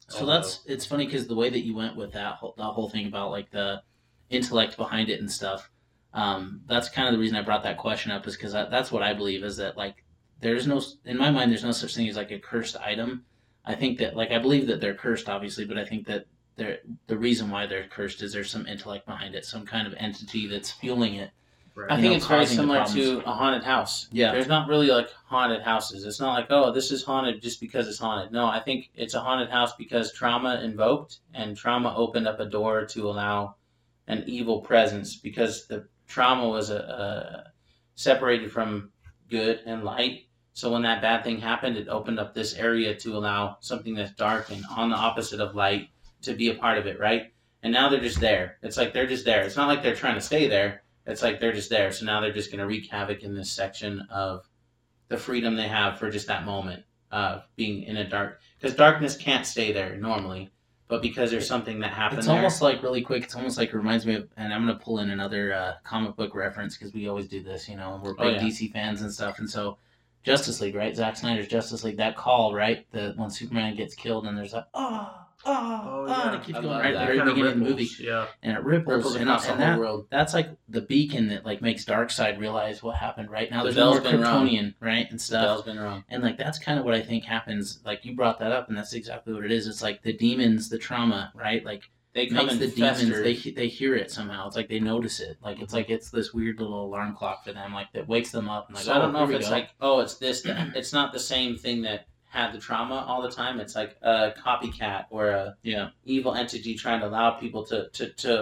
So it's funny because the way that you went with that whole thing about like the intellect behind it and stuff. That's kind of the reason I brought that question up, is because that's what I believe, is that like there's no, in my mind, there's no such thing as like a cursed item. I think that, like, I believe that they're cursed, obviously, but I think that the reason why they're cursed is there's some intellect behind it, some kind of entity that's fueling it. Right. I think it's very similar to a haunted house. Yeah. There's not really, like, haunted houses. It's not like, oh, this is haunted just because it's haunted. No, I think it's a haunted house because trauma invoked, and trauma opened up a door to allow an evil presence, because the trauma was separated from good and light. So when that bad thing happened, it opened up this area to allow something that's dark and on the opposite of light to be a part of it, right? And now they're just there. It's like they're just there. It's not like they're trying to stay there. It's like they're just there. So now they're just going to wreak havoc in this section of the freedom they have for just that moment of being in a dark... Because darkness can't stay there normally, but because there's something that happened there... It's almost like it reminds me of... And I'm going to pull in another comic book reference, because we always do this, you know. We're big DC fans and stuff, and so... Justice League, right? Zack Snyder's Justice League. That call, right? When Superman gets killed, and there's like, and it keeps going right at the very beginning of the movie. Yeah. And it ripples across the whole world. That's like the beacon that like makes Darkseid realize what happened. Right now, there's no more Kryptonian, right, and stuff. Bell's been wrong. And like that's kind of what I think happens. Like you brought that up, and that's exactly what it is. It's like the demons, the trauma, right? Like they come and the demons. They hear it somehow. It's like they notice it. Like it's like it's this weird little alarm clock for them. Like that wakes them up. And like, so I don't know if it's like it's this. It's not the same thing that had the trauma all the time. It's like a copycat or a evil entity trying to allow people to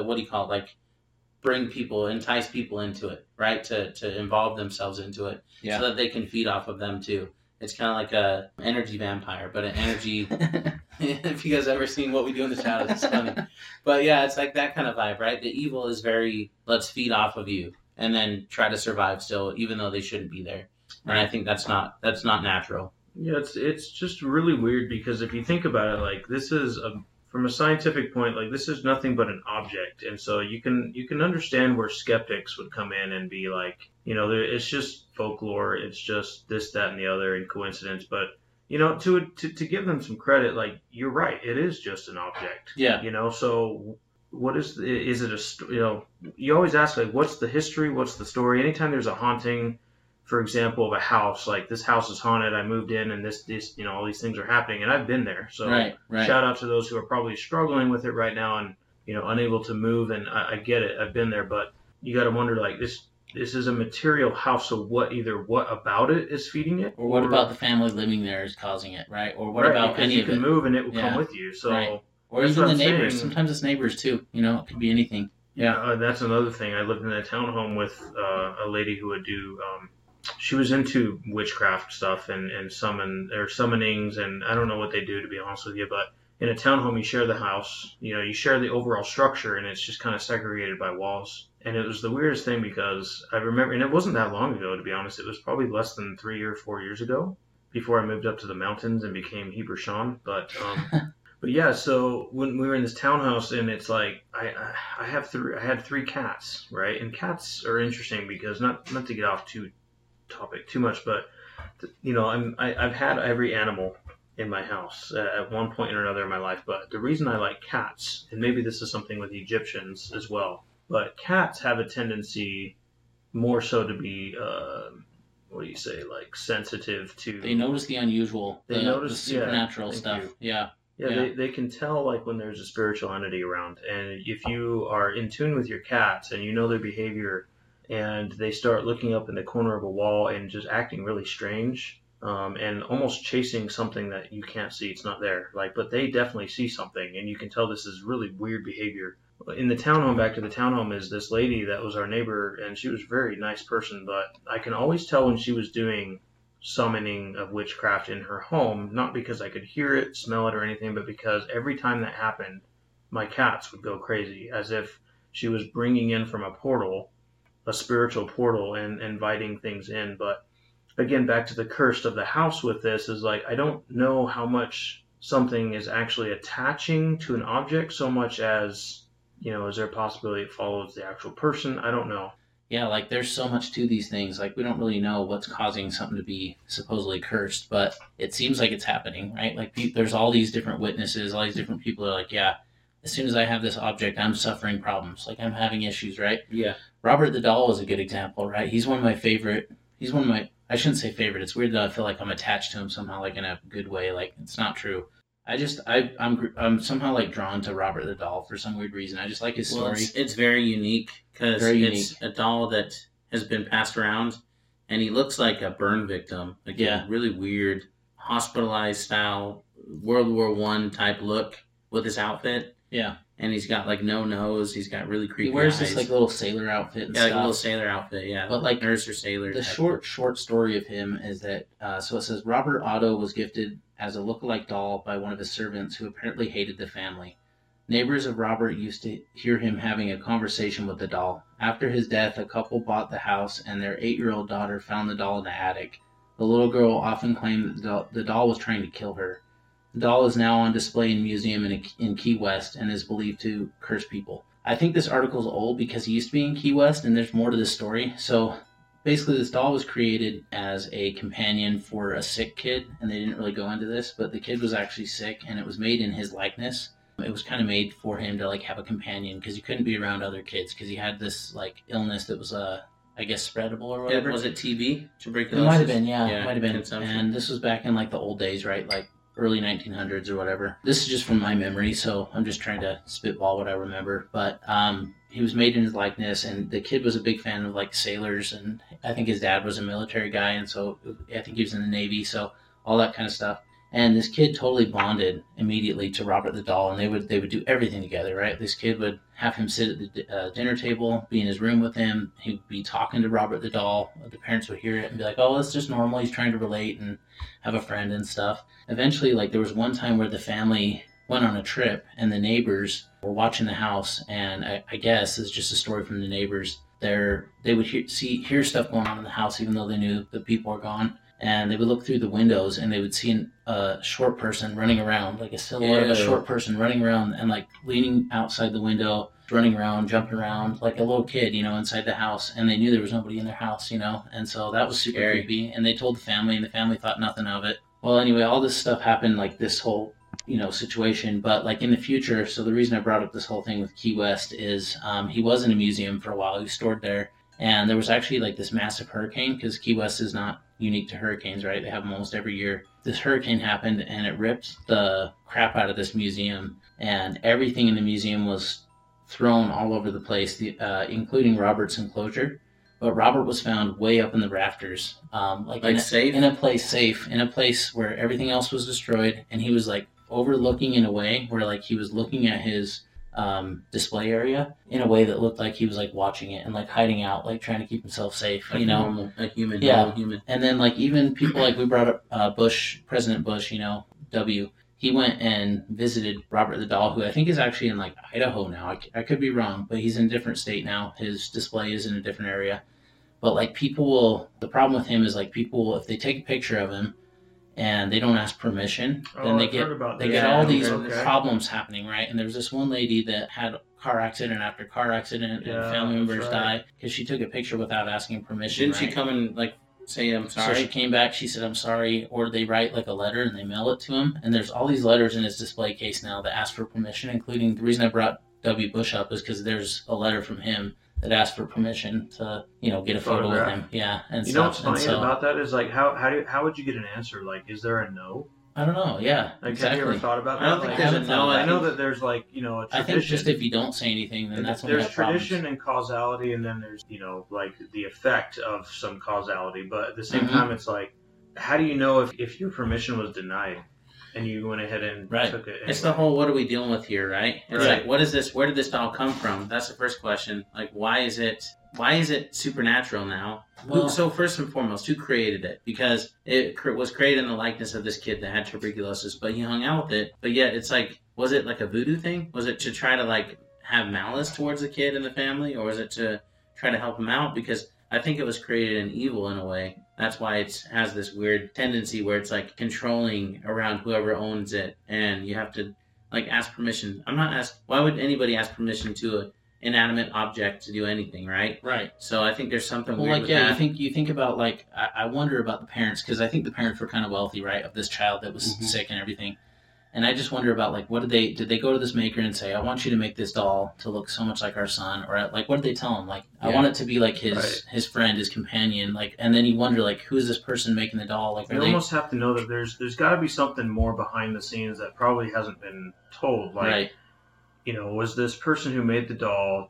what do you call it? Like bring people, entice people into it, right? To involve themselves into it, so that they can feed off of them too. It's kind of like a energy vampire, but an energy. If you guys ever seen What We Do in the Shadows, it's funny. But yeah, it's like that kind of vibe, right? The evil is very, let's feed off of you and then try to survive still, even though they shouldn't be there. And I think that's not natural. Yeah, it's just really weird, because if you think about it, like this is from a scientific point, like this is nothing but an object, and so you can understand where skeptics would come in and be like, you know, it's just folklore. It's just this, that, and the other, and coincidence. But, you know, to give them some credit, like, you're right. It is just an object. Yeah. You know, so what is it a, you know, you always ask, like, what's the history? What's the story? Anytime there's a haunting, for example, of a house, like, this house is haunted. I moved in, and this, you know, all these things are happening. And I've been there. So right. Shout out to those who are probably struggling with it right now and, you know, unable to move. And I get it. I've been there. But you got to wonder, like, this is a material house, so what about it is feeding it? Or what about the family living there is causing it, right? Or what about any of it? Because you can move and it will come with you. So, or even the neighbors. Saying. Sometimes it's neighbors too. You know, it could be anything. Yeah. That's another thing. I lived in a townhome with a lady who would do, she was into witchcraft stuff and summonings, and I don't know what they do, to be honest with you, but in a townhome you share the house, you know, you share the overall structure, and it's just kind of segregated by walls. And it was the weirdest thing, because I remember, and it wasn't that long ago, to be honest, it was probably less than 3 or 4 years ago before I moved up to the mountains and became Heber Sean. But yeah, so when we were in this townhouse, and it's like, I had three cats, right? And cats are interesting because not to get off too much, but you know, I've had every animal in my house at one point or another in my life. But the reason I like cats, and maybe this is something with Egyptians as well, but cats have a tendency more so to be, sensitive to... They notice the unusual, the supernatural stuff. Yeah. Yeah. They can tell, like, when there's a spiritual entity around. And if you are in tune with your cats and you know their behavior, and they start looking up in the corner of a wall and just acting really strange, and almost chasing something that you can't see, it's not there. Like, but they definitely see something, and you can tell this is really weird behavior. In the townhome, back to the townhome, is this lady that was our neighbor, and she was a very nice person, but I can always tell when she was doing summoning of witchcraft in her home, not because I could hear it, smell it, or anything, but because every time that happened, my cats would go crazy, as if she was bringing in from a portal, a spiritual portal, and inviting things in. But again, back to the curse of the house with this, is like, I don't know how much something is actually attaching to an object so much as, you know, is there a possibility it follows the actual person? I don't know. Yeah, like, there's so much to these things. Like, we don't really know what's causing something to be supposedly cursed, but it seems like it's happening, right? Like, there's all these different witnesses, all these different people are like, yeah, as soon as I have this object, I'm suffering problems. Like, I'm having issues, right? Yeah. Robert the Doll was a good example, right? He's one of my favorite. He's one of my... I shouldn't say favorite. It's weird that I feel like I'm attached to him somehow, like, in a good way. Like, it's not true. I'm somehow, like, drawn to Robert the Doll for some weird reason. I just like his story. It's very unique because it's a doll that has been passed around, and he looks like a burn victim. Like, yeah. A really weird, hospitalized style, World War I type look with his outfit. Yeah. And he's got, like, no nose. He's got really creepy eyes. He wears this, like, little sailor outfit and stuff. Yeah, like a little sailor outfit, yeah. But, like, nurse or sailor. The short story of him is that, so it says, Robert Otto was gifted as a lookalike doll by one of his servants who apparently hated the family. Neighbors of Robert used to hear him having a conversation with the doll. After his death, a couple bought the house, and their 8-year-old daughter found the doll in the attic. The little girl often claimed that the doll was trying to kill her. The doll is now on display in a museum in Key West and is believed to curse people. I think this article's old because he used to be in Key West, and there's more to this story. So basically, this doll was created as a companion for a sick kid, and they didn't really go into this, but the kid was actually sick, and it was made in his likeness. It was kind of made for him to, like, have a companion because he couldn't be around other kids because he had this, like, illness that was I guess spreadable or whatever. Was it TB? Tuberculosis? It might have been, yeah. It might have been. And this was back in, like, the old days, right? Like, early 1900s or whatever. This is just from my memory, so I'm just trying to spitball what I remember. But he was made in his likeness, and the kid was a big fan of, like, sailors, and I think his dad was a military guy, and so I think he was in the Navy, so all that kind of stuff. And this kid totally bonded immediately to Robert the Doll, and they would do everything together, right? This kid would have him sit at the dinner table, be in his room with him. He'd be talking to Robert the Doll. The parents would hear it and be like, oh, it's just normal. He's trying to relate and have a friend and stuff. Eventually, like, there was one time where the family went on a trip, and the neighbors were watching the house, and I guess it's just a story from the neighbors. They would hear stuff going on in the house, even though they knew the people were gone. And they would look through the windows, and they would see a short person running around, like a silhouette of a short person running around and, like, leaning outside the window, running around, jumping around, like a little kid, you know, inside the house. And they knew there was nobody in their house, you know. And so that was super creepy. And they told the family, and the family thought nothing of it. Well, anyway, all this stuff happened, like, this whole, you know, situation. But, like, in the future, so the reason I brought up this whole thing with Key West is he was in a museum for a while. He was stored there. And there was actually, like, this massive hurricane, because Key West is not unique to hurricanes, right? They have them almost every year. This hurricane happened, and it ripped the crap out of this museum, and everything in the museum was thrown all over the place, including Robert's enclosure. But Robert was found way up in the rafters, in a place where everything else was destroyed, and he was, like, overlooking in a way where, like, he was looking at his display area in a way that looked like he was, like, watching it and, like, hiding out, like, trying to keep himself safe, like, you know, normal human. And then, like, even people, like, we brought up President Bush, you know, he went and visited Robert the Doll, who I think is actually in, like, Idaho now. I could be wrong, but he's in a different state now. His display is in a different area, but, like, the problem with him is, like, people, if they take a picture of him and they don't ask permission, then they get all these problems happening, right? And there's this one lady that had car accident after car accident, and family members die because she took a picture without asking permission. Didn't she come and, like, say, I'm sorry? So she came back, she said, I'm sorry, or they write, like, a letter and they mail it to him. And there's all these letters in his display case now that ask for permission, including the reason I brought W. Bush up is because there's a letter from him that asked for permission to, you know, get a photo with him. Yeah. And you know what's funny about that is, like, how would you get an answer? Like, is there a no? I don't know. Yeah, like, exactly. Have you ever thought about that? I don't think there's a no. I know that there's, like, you know, a tradition. I think just if you don't say anything, then that's when you have problems. There's tradition and causality, and then there's, you know, like, the effect of some causality. But at the same time, it's like, how do you know if your permission was denied? And you went ahead and took it. Anyway. It's the whole, what are we dealing with here, right? It's like, what is this? Where did this doll come from? That's the first question. Like, why is it supernatural now? Well, so first and foremost, who created it? Because it was created in the likeness of this kid that had tuberculosis, but he hung out with it. But yet it's like, was it like a voodoo thing? Was it to try to, like, have malice towards the kid and the family? Or was it to try to help him out? Because I think it was created in evil in a way. That's why it has this weird tendency where it's like controlling around whoever owns it, and you have to like ask permission. I'm not asked. Why would anybody ask permission to an inanimate object to do anything, right? Right. So I think there's something weird. Like with that. You think about like I wonder about the parents, because I think the parents were kind of wealthy, right, of this child that was sick and everything. And I just wonder about, like, what did they go to this maker and say, I want you to make this doll to look so much like our son? Or, like, what did they tell him? Like, I want it to be, like, his friend, his companion. Like, and then you wonder, like, who is this person making the doll? Like, they almost have to know that there's got to be something more behind the scenes that probably hasn't been told. Like, you know, was this person who made the doll,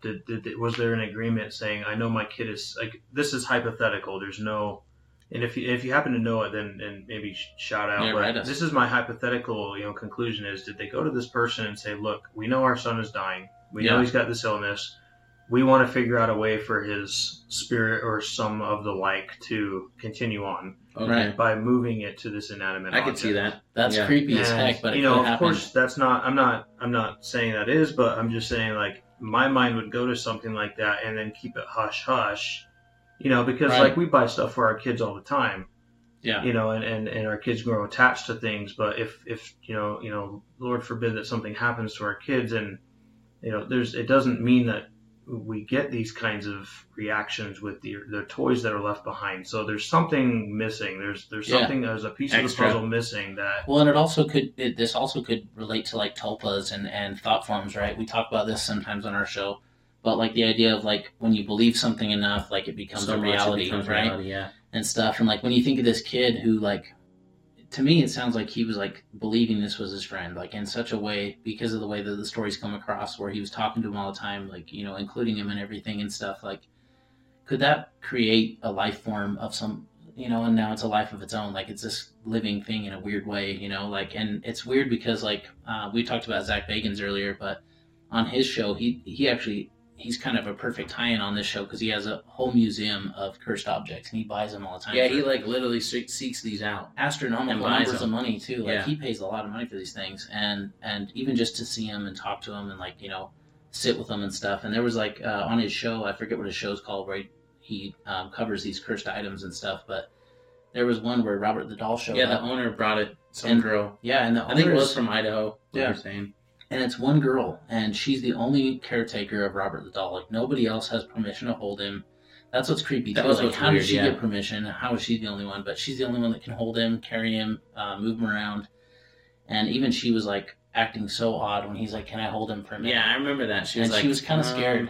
was there an agreement saying, I know my kid is, like, this is hypothetical. There's no... And if you happen to know it, then and maybe shout out. Yeah, but this is my hypothetical, conclusion is, did they go to this person and say, look, we know our son is dying. We know he's got this illness. We want to figure out a way for his spirit or some of the like to continue on by moving it to this inanimate object. I could see that. That's creepy as heck, but of course, that's not. I'm not saying that is, but I'm just saying like my mind would go to something like that and then keep it hush hush. Because like we buy stuff for our kids all the time, and our kids grow attached to things. But if Lord forbid that something happens to our kids, and it doesn't mean that we get these kinds of reactions with the toys that are left behind. So there's something missing. There's a piece of the puzzle missing that. Well, and this also could relate to like tulpas and thought forms, right? We talk about this sometimes on our show. But, like, the idea of, like, when you believe something enough, like, it becomes a reality, right? Yeah. And stuff. And, like, when you think of this kid who, like, to me, it sounds like he was, like, believing this was his friend. Like, in such a way, because of the way that the stories come across, where he was talking to him all the time, like, including him in everything and stuff. Like, could that create a life form of some, and now it's a life of its own. Like, it's this living thing in a weird way, Like, and it's weird because, like, we talked about Zach Bagans earlier, but on his show, he actually... He's kind of a perfect tie-in on this show because he has a whole museum of cursed objects and he buys them all the time. Yeah, he like literally seeks these out. Astronomical numbers of money too. Like he pays a lot of money for these things, and even just to see him and talk to him and like sit with him and stuff. And there was like on his show, I forget what his show's called, where he covers these cursed items and stuff. But there was one where Robert the Doll showed up. Yeah, the owner brought it. Some girl. Yeah, and the owner I think it was from Idaho. Yeah. You're saying. And it's one girl, and she's the only caretaker of Robert the Doll. Like, nobody else has permission to hold him. That's what's creepy. That was like, how did she get permission? How is she the only one? But she's the only one that can hold him, carry him, move him around. And even she was, like, acting so odd when he's like, can I hold him for a minute? Yeah, I remember that. She was like... And she was kind of scared,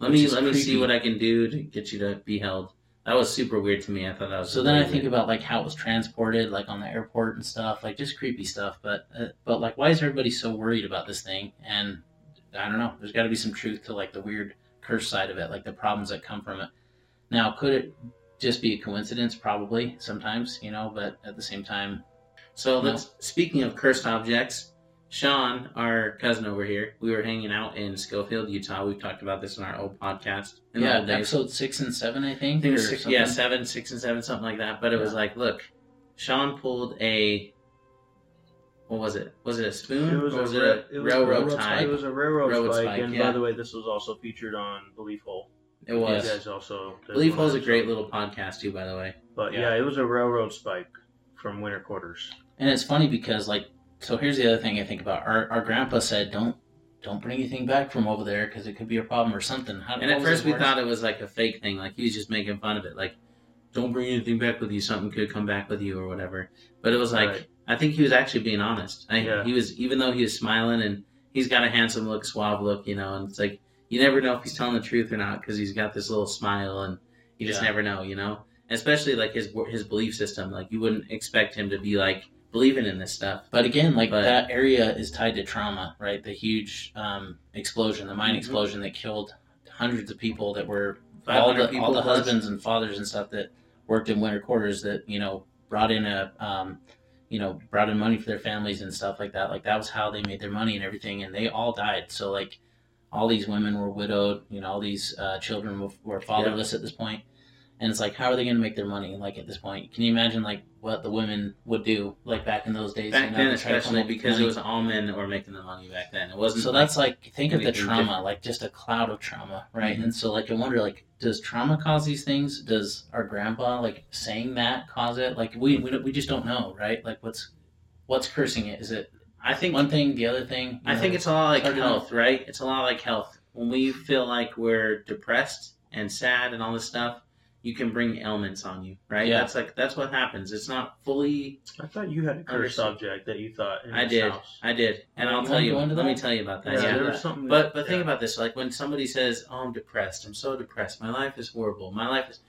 Let me see what I can do to get you to be held. That was super weird to me. I thought that was... So then I think about, like, how it was transported, like, on the airport and stuff. Like, just creepy stuff. But like, why is everybody so worried about this thing? And I don't know. There's got to be some truth to, like, the weird curse side of it. Like, the problems that come from it. Now, could it just be a coincidence? Probably. Sometimes, But at the same time... So, speaking of cursed objects, Sean, our cousin over here, we were hanging out in Schofield, Utah. We've talked about this in our old podcast. Yeah, episode 6 and 7, I think. Or 6 and 7, something like that. But it was like, look, Sean pulled a... What was it? Was it a spoon? It was a railroad tie. It was a railroad spike. And by the way, this was also featured on Belief Hole. It was. You guys also... Belief Hole is a great little podcast, too, by the way. But yeah, it was a railroad spike from Winter Quarters. And it's funny because, like... So here's the other thing I think about. Our grandpa said, don't bring anything back from over there because it could be a problem or something. And at first we thought it was like a fake thing. Like he was just making fun of it. Like, don't bring anything back with you. Something could come back with you or whatever. But it was like, I think he was actually being honest. He was, even though he was smiling and he's got a handsome look, suave look, and it's like, you never know if he's telling the truth or not because he's got this little smile and you just never know, Especially like his belief system. Like you wouldn't expect him to be like, believing in this stuff, but again, that area is tied to trauma, right? The huge explosion, the mine explosion that killed hundreds of people that were all the husbands and fathers and stuff that worked in Winter Quarters that brought in money for their families and stuff like that. Like that was how they made their money and everything, and they all died. So like, all these women were widowed. All these children were fatherless at this point. And it's like, how are they going to make their money, like, at this point? Can you imagine, like, what the women would do, like, back in those days? Back then, especially, because it was all men that were making the money back then. It wasn't. So that's, like, think of the trauma, like, just a cloud of trauma, right? Mm-hmm. And so, like, I wonder, like, does trauma cause these things? Does our grandpa, like, saying that cause it? Like, we just don't know, right? Like, what's cursing it? Is it one thing, the other thing? I think it's a lot like health, right? It's a lot like health. When we feel like we're depressed and sad and all this stuff, you can bring ailments on you, right? Yeah. That's what happens. It's not fully. I thought you had a cursed object that you thought. I did. And I'll tell you. Let me tell you about that. Yeah. There was something. But think about this. Like, when somebody says, "Oh, I'm depressed. I'm so depressed. My life is horrible. My life is."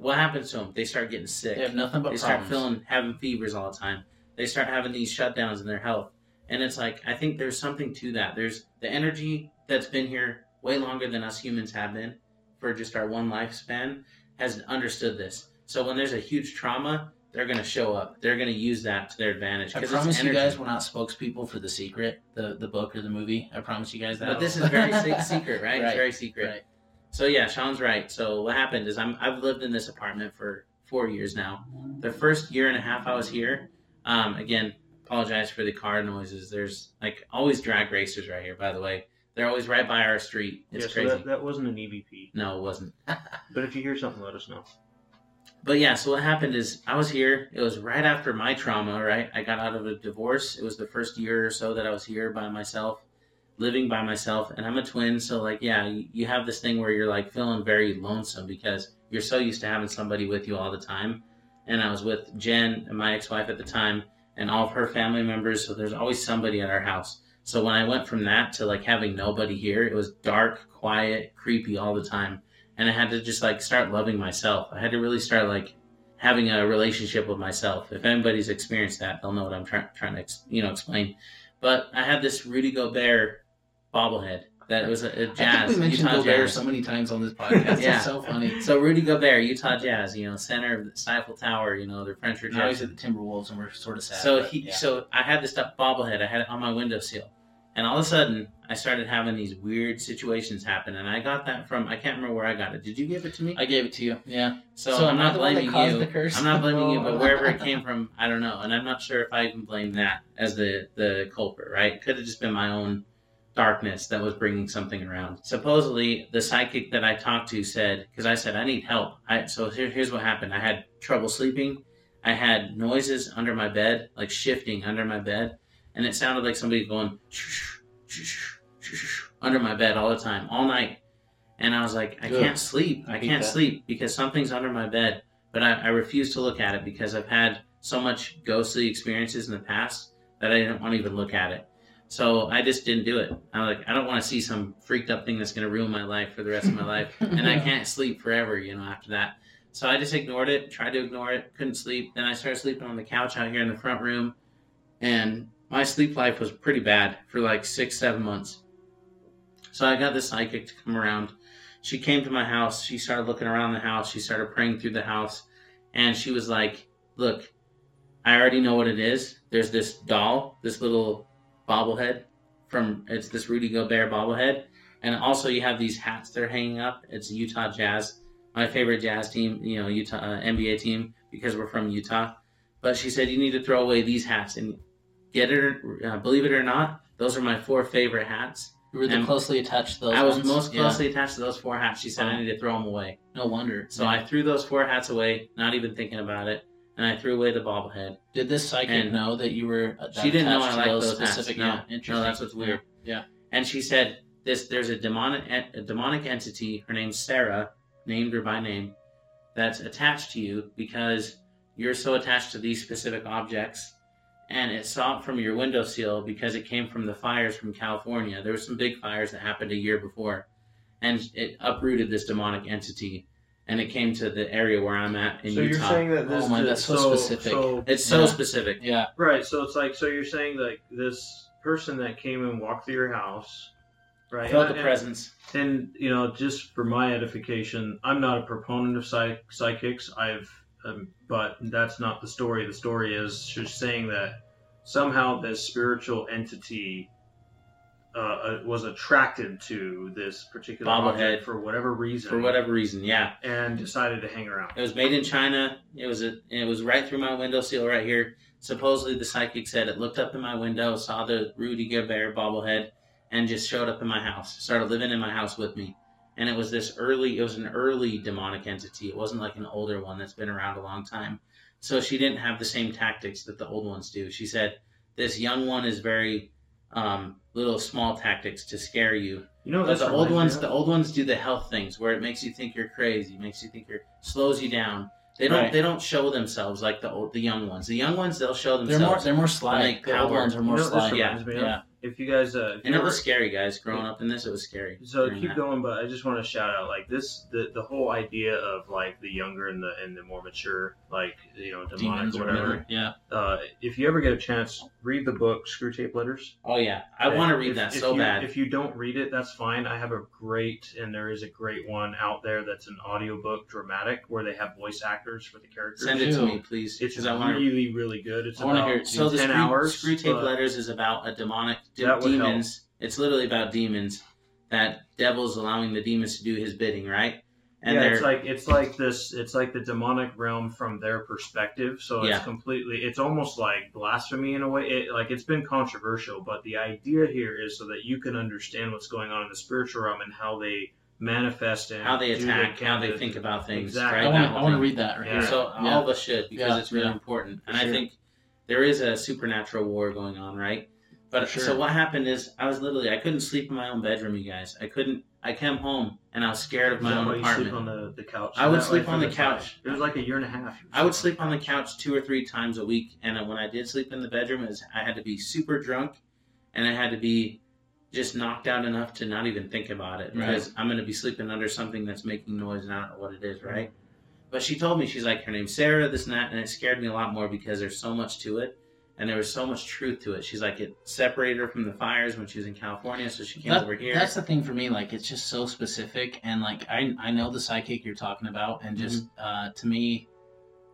What happens to them? They start getting sick. They have nothing but problems. They start having fevers all the time. They start having these shutdowns in their health. And it's like, I think there's something to that. There's the energy that's been here way longer than us humans have been for just our one lifespan. Has understood this. So when there's a huge trauma, they're going to show up. They're going to use that to their advantage. I promise you guys, we're not spokespeople for The Secret, the book or the movie. I promise you guys that. But this is very secret, right? It's very secret. Right. So yeah, Sean's right. So what happened is I've lived in this apartment for 4 years now. The first year and a half I was here, again, apologize for the car noises. There's like always drag racers right here, by the way. They're always right by our street. It's crazy. So that wasn't an EVP. No, it wasn't. But if you hear something, let us know. But yeah, so what happened is I was here. It was right after my trauma, right? I got out of a divorce. It was the first year or so that I was here by myself, living by myself. And I'm a twin, so like, yeah, you have this thing where you're like feeling very lonesome because you're so used to having somebody with you all the time. And I was with Jen, my ex-wife at the time, and all of her family members. So there's always somebody at our house. So when I went from that to like having nobody here, it was dark, quiet, creepy all the time. And I had to just like start loving myself. I had to really start like having a relationship with myself. If anybody's experienced that, they'll know what I'm trying to explain. But I had this Rudy Gobert bobblehead that was a jazz. I think we mentioned Utah Gobert jazz. So many times on this podcast. Yeah. It's so funny. So Rudy Gobert, Utah Jazz, center of the Stifle Tower, they're French or Jazz. Now he's at the Timberwolves and we're sort of sad. So I had this bobblehead. I had it on my windowsill. And all of a sudden, I started having these weird situations happen. And I got that from, I can't remember where I got it. Did you give it to me? I gave it to you, yeah. So I'm not blaming you. The curse? I'm not blaming you, but wherever it came from, I don't know. And I'm not sure if I even blame that as the culprit, right? It could have just been my own darkness that was bringing something around. Supposedly, the psychic that I talked to said, because I said, I need help. Here's what happened. I had trouble sleeping. I had noises under my bed, like shifting under my bed. And it sounded like somebody going shh, shh, shh, shh, shh, under my bed all the time, all night. And I was like, I can't sleep. I can't sleep because something's under my bed. But I refuse to look at it because I've had so much ghostly experiences in the past that I didn't want to even look at it. So I just didn't do it. I'm like, I don't want to see some freaked up thing that's going to ruin my life for the rest of my life. And I can't sleep forever, after that. So I just ignored it, tried to ignore it, couldn't sleep. Then I started sleeping on the couch out here in the front room. And my sleep life was pretty bad for like 6-7 months. So I got this psychic to come around. She came to my house. She started looking around the house. She started praying through the house. And she was like, look, I already know what it is. There's this doll, this little bobblehead it's this Rudy Gobert bobblehead. And also you have these hats that are hanging up. It's Utah Jazz, my favorite jazz team, Utah NBA team, because we're from Utah. But she said, you need to throw away these hats and get it, believe it or not, those are my 4 favorite hats. You were closely attached to those. I was most closely attached to those 4 hats. She said, I need to throw them away. No wonder. So I threw those 4 hats away, not even thinking about it, and I threw away the bobblehead. Did this psychic know that you were attached to those? She didn't know I liked those specific hats. No, that's what's weird. Yeah. And she said, there's a demonic entity, her name's Sarah, named her by name, that's attached to you because you're so attached to these specific objects. And it saw it from your windowsill because it came from the fires from California. There were some big fires that happened a year before. And it uprooted this demonic entity. And it came to the area where I'm at in Utah. So you're saying that this... Oh my, that's so specific. It's so specific. Yeah. Right, so it's like... So you're saying like this person that came and walked through your house... Right. Felt the presence. And, just for my edification, I'm not a proponent of psychics. But that's not the story. The story is she's saying that somehow this spiritual entity was attracted to this particular bobblehead for whatever reason. For whatever reason, yeah. And decided to hang around. It was made in China. It was right through my window seal right here. Supposedly, the psychic said it looked up in my window, saw the Rudy Gobert bobblehead, and just showed up in my house. Started living in my house with me. And it was an early demonic entity. It wasn't like an older one that's been around a long time. So she didn't have the same tactics that the old ones do. She said, this young one is very little small tactics to scare you. You know, but the old ones do the health things where it makes you think you're crazy, makes you think slows you down. They don't show themselves like the young ones. The young ones, they'll show themselves. They're more sly. Like the old ones are more sly. Yeah. If you guys, it was scary, guys. Growing up in this, it was scary. So keep going, but I just want to shout out like this: the whole idea of like the younger and the more mature, like demonic or whatever. Yeah. If you ever get a chance, read the book Screw Tape Letters. Oh yeah, I want to read that so bad. If you don't read it, that's fine. I have there is a great one out there that's an audiobook dramatic where they have voice actors for the characters. Send it to me, please. It's really, really good. It's about 10 hours. So the Screw Tape Letters is about a demonic. Demons. It's literally about demons. That devil's allowing the demons to do his bidding, right? And yeah, it's like the demonic realm from their perspective. So it's completely. It's almost like blasphemy in a way. It's been controversial, but the idea here is so that you can understand what's going on in the spiritual realm and how they manifest and how they attack, how they think about things. Exactly. Right? I want to read that. Right. Yeah. So all of us should because it's really important. And I think there is a supernatural war going on, right? But so what happened is I couldn't sleep in my own bedroom, you guys. I came home and I was scared of my own apartment. You sleep on the couch? I would sleep on the couch. It was like a year and a half. I would sleep on the couch 2 or 3 times a week. And when I did sleep in the bedroom, I had to be super drunk and I had to be just knocked out enough to not even think about it. Right. Because I'm going to be sleeping under something that's making noise and I don't know what it is, right? But she told me, she's like, her name's Sarah, this and that. And it scared me a lot more because there's so much to it. And there was so much truth to it. She's like, it separated her from the fires when she was in California, so she came over here. That's the thing for me. Like, it's just so specific. And, like, I know the psychic you're talking about. And just, to me,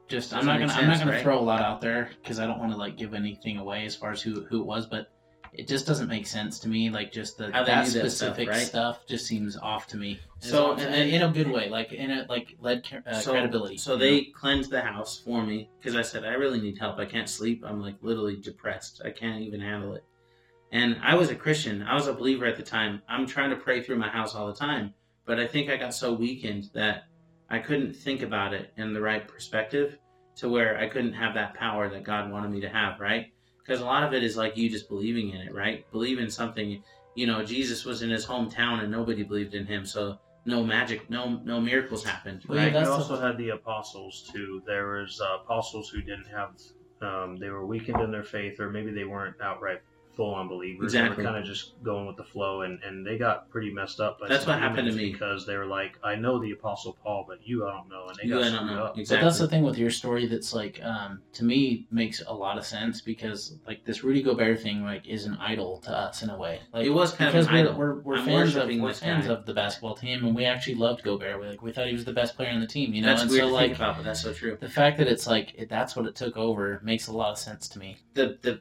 just I'm not going to throw a lot out there because I don't want to, like, give anything away as far as who it was. But it just doesn't make sense to me. Like, just that specific stuff just seems off to me. So, in a good way. Like, it led credibility. So they cleansed the house for me because I said, I really need help. I can't sleep. I'm, like, literally depressed. I can't even handle it. And I was a Christian. I was a believer at the time. I'm trying to pray through my house all the time. But I think I got so weakened that I couldn't think about it in the right perspective to where I couldn't have that power that God wanted me to have, right? Because a lot of it is like you just believing in it, right? Believe in something. You know, Jesus was in his hometown and nobody believed in him, so no magic, no miracles happened. Well, right? You also had the apostles too. There was apostles who didn't have, they were weakened in their faith, or maybe they weren't outright full-on believers. Exactly. They were kind of just going with the flow, and they got pretty messed up. That's what happened to me. Because they were like, I know the apostle Paul, but you I don't know, and they got screwed up. Exactly. But that's the thing with your story that's like, to me, makes a lot of sense because like this Rudy Gobert thing like is an idol to us in a way. Like, it was kind of an idol. We're fans of the basketball team, and we actually loved Gobert. We thought he was the best player on the team. You know, that's weird to think about, but that's so true. The fact that it's like that's what it took over makes a lot of sense to me.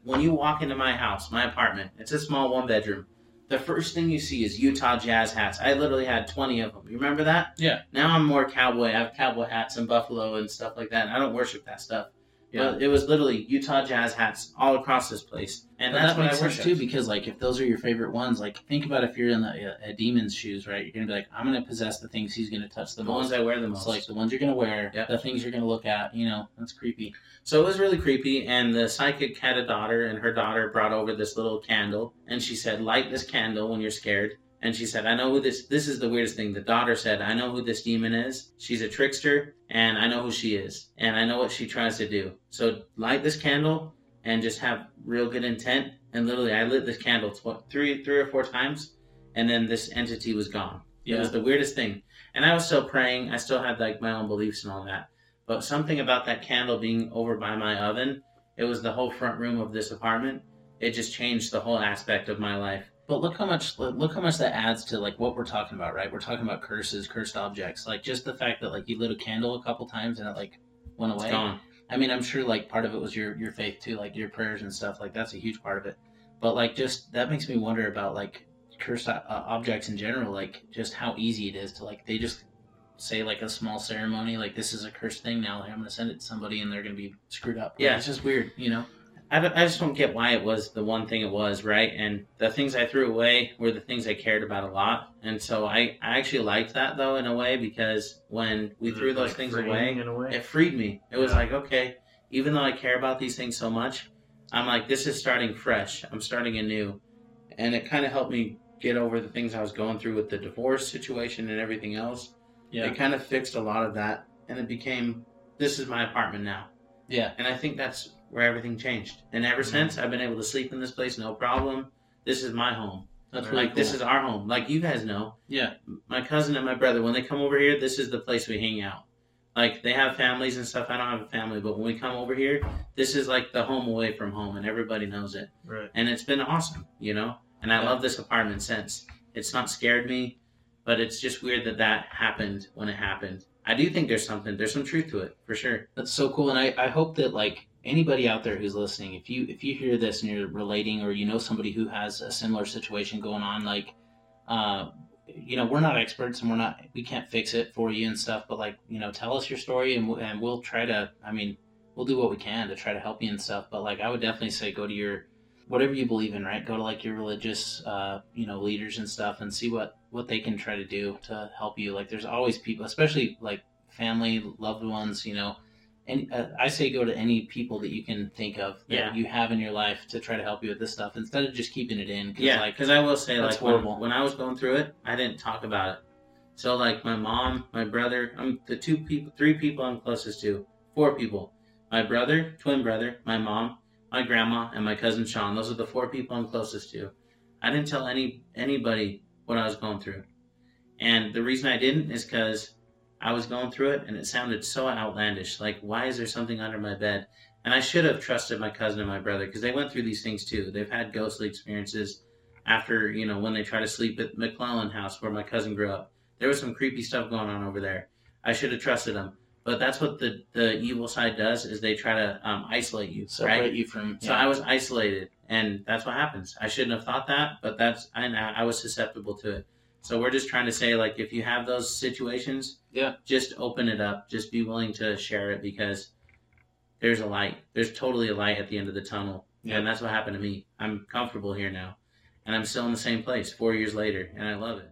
When you walk into my house, my apartment. It's a small 1-bedroom. The first thing you see is Utah Jazz hats. I literally had 20 of them. You remember that? Yeah. Now I'm more cowboy. I have cowboy hats and buffalo and stuff like that. And I don't worship that stuff. Yeah. But it was literally Utah Jazz hats all across this place. And that's what I worship too, because like if those are your favorite ones, like think about if you're in a demon's shoes, right? You're gonna be like, I'm gonna possess the things he's gonna touch the most. The ones I wear the most. So like the ones you're gonna wear, the things you're gonna look at. You know, that's creepy. So it was really creepy, and the psychic had a daughter, and her daughter brought over this little candle, and she said, light this candle when you're scared. And she said, I know who this is the weirdest thing. The daughter said, I know who this demon is. She's a trickster, and I know who she is, and I know what she tries to do. So light this candle and just have real good intent. And literally, I lit this candle three or four times, and then this entity was gone. Yeah. It was the weirdest thing. And I was still praying. I still had like my own beliefs and all that. But something about that candle being over by my oven, it was the whole front room of this apartment. It just changed the whole aspect of my life. But look how much that adds to like what we're talking about, right? We're talking about curses, cursed objects. Like just the fact that like you lit a candle a couple times and it like went away. It's gone. I mean, I'm sure like part of it was your faith too, like your prayers and stuff. Like that's a huge part of it. But like just that makes me wonder about like cursed objects in general, like, just how easy it is to, like, they just say, like, a small ceremony, like, this is a cursed thing now, I'm going to send it to somebody and they're going to be screwed up. Like, yeah. It's just weird, you know? I just don't get why it was the one thing it was, right? And the things I threw away were the things I cared about a lot. And so I actually liked that, though, in a way, because when we threw those things away, it freed me. It was like, okay, even though I care about these things so much, I'm like, this is starting fresh. I'm starting anew. And it kind of helped me get over the things I was going through with the divorce situation and everything else. Yeah. It kind of fixed a lot of that, and it became, this is my apartment now. Yeah. And I think that's where everything changed. And ever since, I've been able to sleep in this place, no problem. This is my home. That's really cool. This is our home. Like, you guys know. Yeah. My cousin and my brother, when they come over here, this is the place we hang out. Like, they have families and stuff. I don't have a family, but when we come over here, this is like the home away from home, and everybody knows it. Right. And it's been awesome, you know? And I love this apartment since. It's not scared me, but it's just weird that that happened when it happened. I do think there's something. There's some truth to it, for sure. That's so cool, and I hope that, like, anybody out there who's listening, if you hear this and you're relating, or you know somebody who has a similar situation going on, like, you know, we're not experts and we can't fix it for you and stuff, but, like, you know, tell us your story and we'll try to, I mean, we'll do what we can to try to help you and stuff. But, like, I would definitely say go to your, whatever you believe in, right? Go to, like, your religious, you know, leaders and stuff, and see what they can try to do to help you. Like, there's always people, especially, like, family, loved ones, you know. And I say go to any people that you can think of that you have in your life to try to help you with this stuff, instead of just keeping it in. Cause, yeah, because I will say, like, horrible. When I was going through it, I didn't talk about it. So, like, my mom, my brother, I'm the three people I'm closest to, four people. My brother, twin brother, my mom, my grandma, and my cousin Sean. Those are the four people I'm closest to. I didn't tell anybody what I was going through. And the reason I didn't is because I was going through it, and it sounded so outlandish. Like, why is there something under my bed? And I should have trusted my cousin and my brother, because they went through these things too. They've had ghostly experiences after, you know, when they try to sleep at McClellan House, where my cousin grew up. There was some creepy stuff going on over there. I should have trusted them. But that's what the evil side does, is they try to isolate you. Separate you from... Yeah. So I was isolated, and that's what happens. I shouldn't have thought that, but that's... I was susceptible to it. So we're just trying to say, like, if you have those situations, just open it up. Just be willing to share it, because there's a light. There's totally a light at the end of the tunnel. Yeah. And that's what happened to me. I'm comfortable here now, and I'm still in the same place 4 years later, and I love it.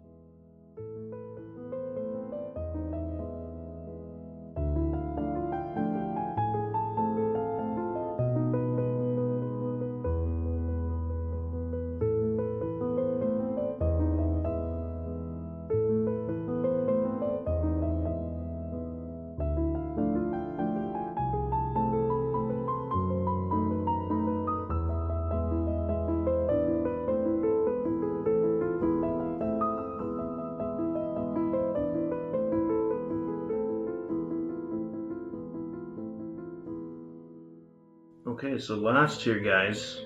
So last year, guys,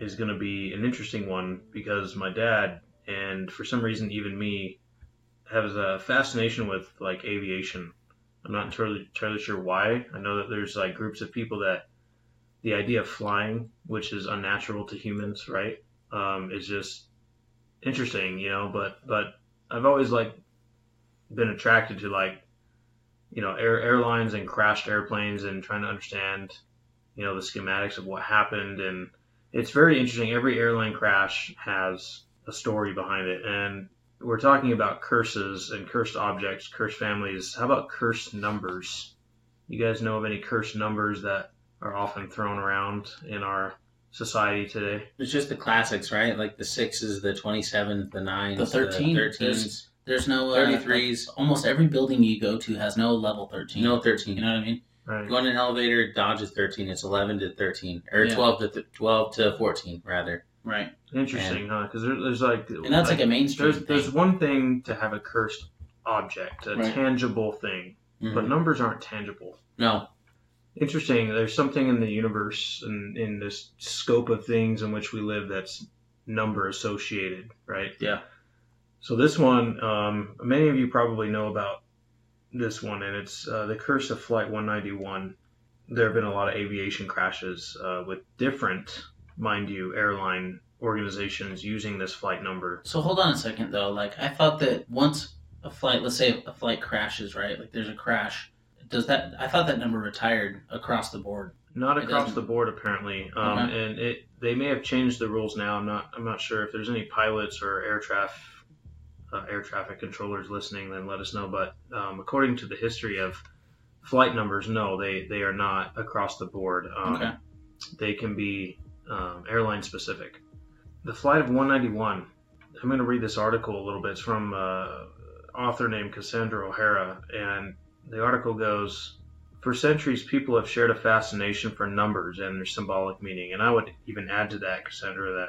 is going to be an interesting one, because my dad, and for some reason even me, has a fascination with, like, aviation. I'm not entirely sure why. I know that there's, like, groups of people that the idea of flying, which is unnatural to humans, right, is just interesting, you know. But I've always, like, been attracted to, like, you know, airlines and crashed airplanes, and trying to understand, you know, the schematics of what happened. And it's very interesting. Every airline crash has a story behind it. And we're talking about curses and cursed objects, cursed families. How about cursed numbers? You guys know of any cursed numbers that are often thrown around in our society today? It's just the classics, right? Like the 6s, the 27s, the 9s, the 13s. There's no 33s. Almost every building you go to has no level 13. No 13. You know what I mean? Right. Going in an elevator, Dodge is 13. It's 11 to 13, or 12 to 14, rather. Right. Interesting, and, huh? Because there's like, and that's like a mainstream thing. There's one thing to have a cursed object, a tangible thing, but numbers aren't tangible. No. Interesting. There's something in the universe and in this scope of things in which we live that's number associated, right? Yeah. So this one, many of you probably know about this one, and it's the curse of Flight 191. There have been a lot of aviation crashes with different, mind you, airline organizations using this flight number. So hold on a second, though. Like, I thought that once a flight, let's say a flight crashes, right? Like, there's a crash. Does that? I thought that number retired across the board. Not across the board, apparently. Okay. And they may have changed the rules now. I'm not sure if there's any pilots or air traffic controllers listening. Then let us know. But according to the history of flight numbers, no, they are not across the board. Okay. They can be airline specific. The flight of 191. I'm going to read this article a little bit. It's from an author named Cassandra O'Hara, and the article goes, for centuries, people have shared a fascination for numbers and their symbolic meaning. And I would even add to that, Cassandra, that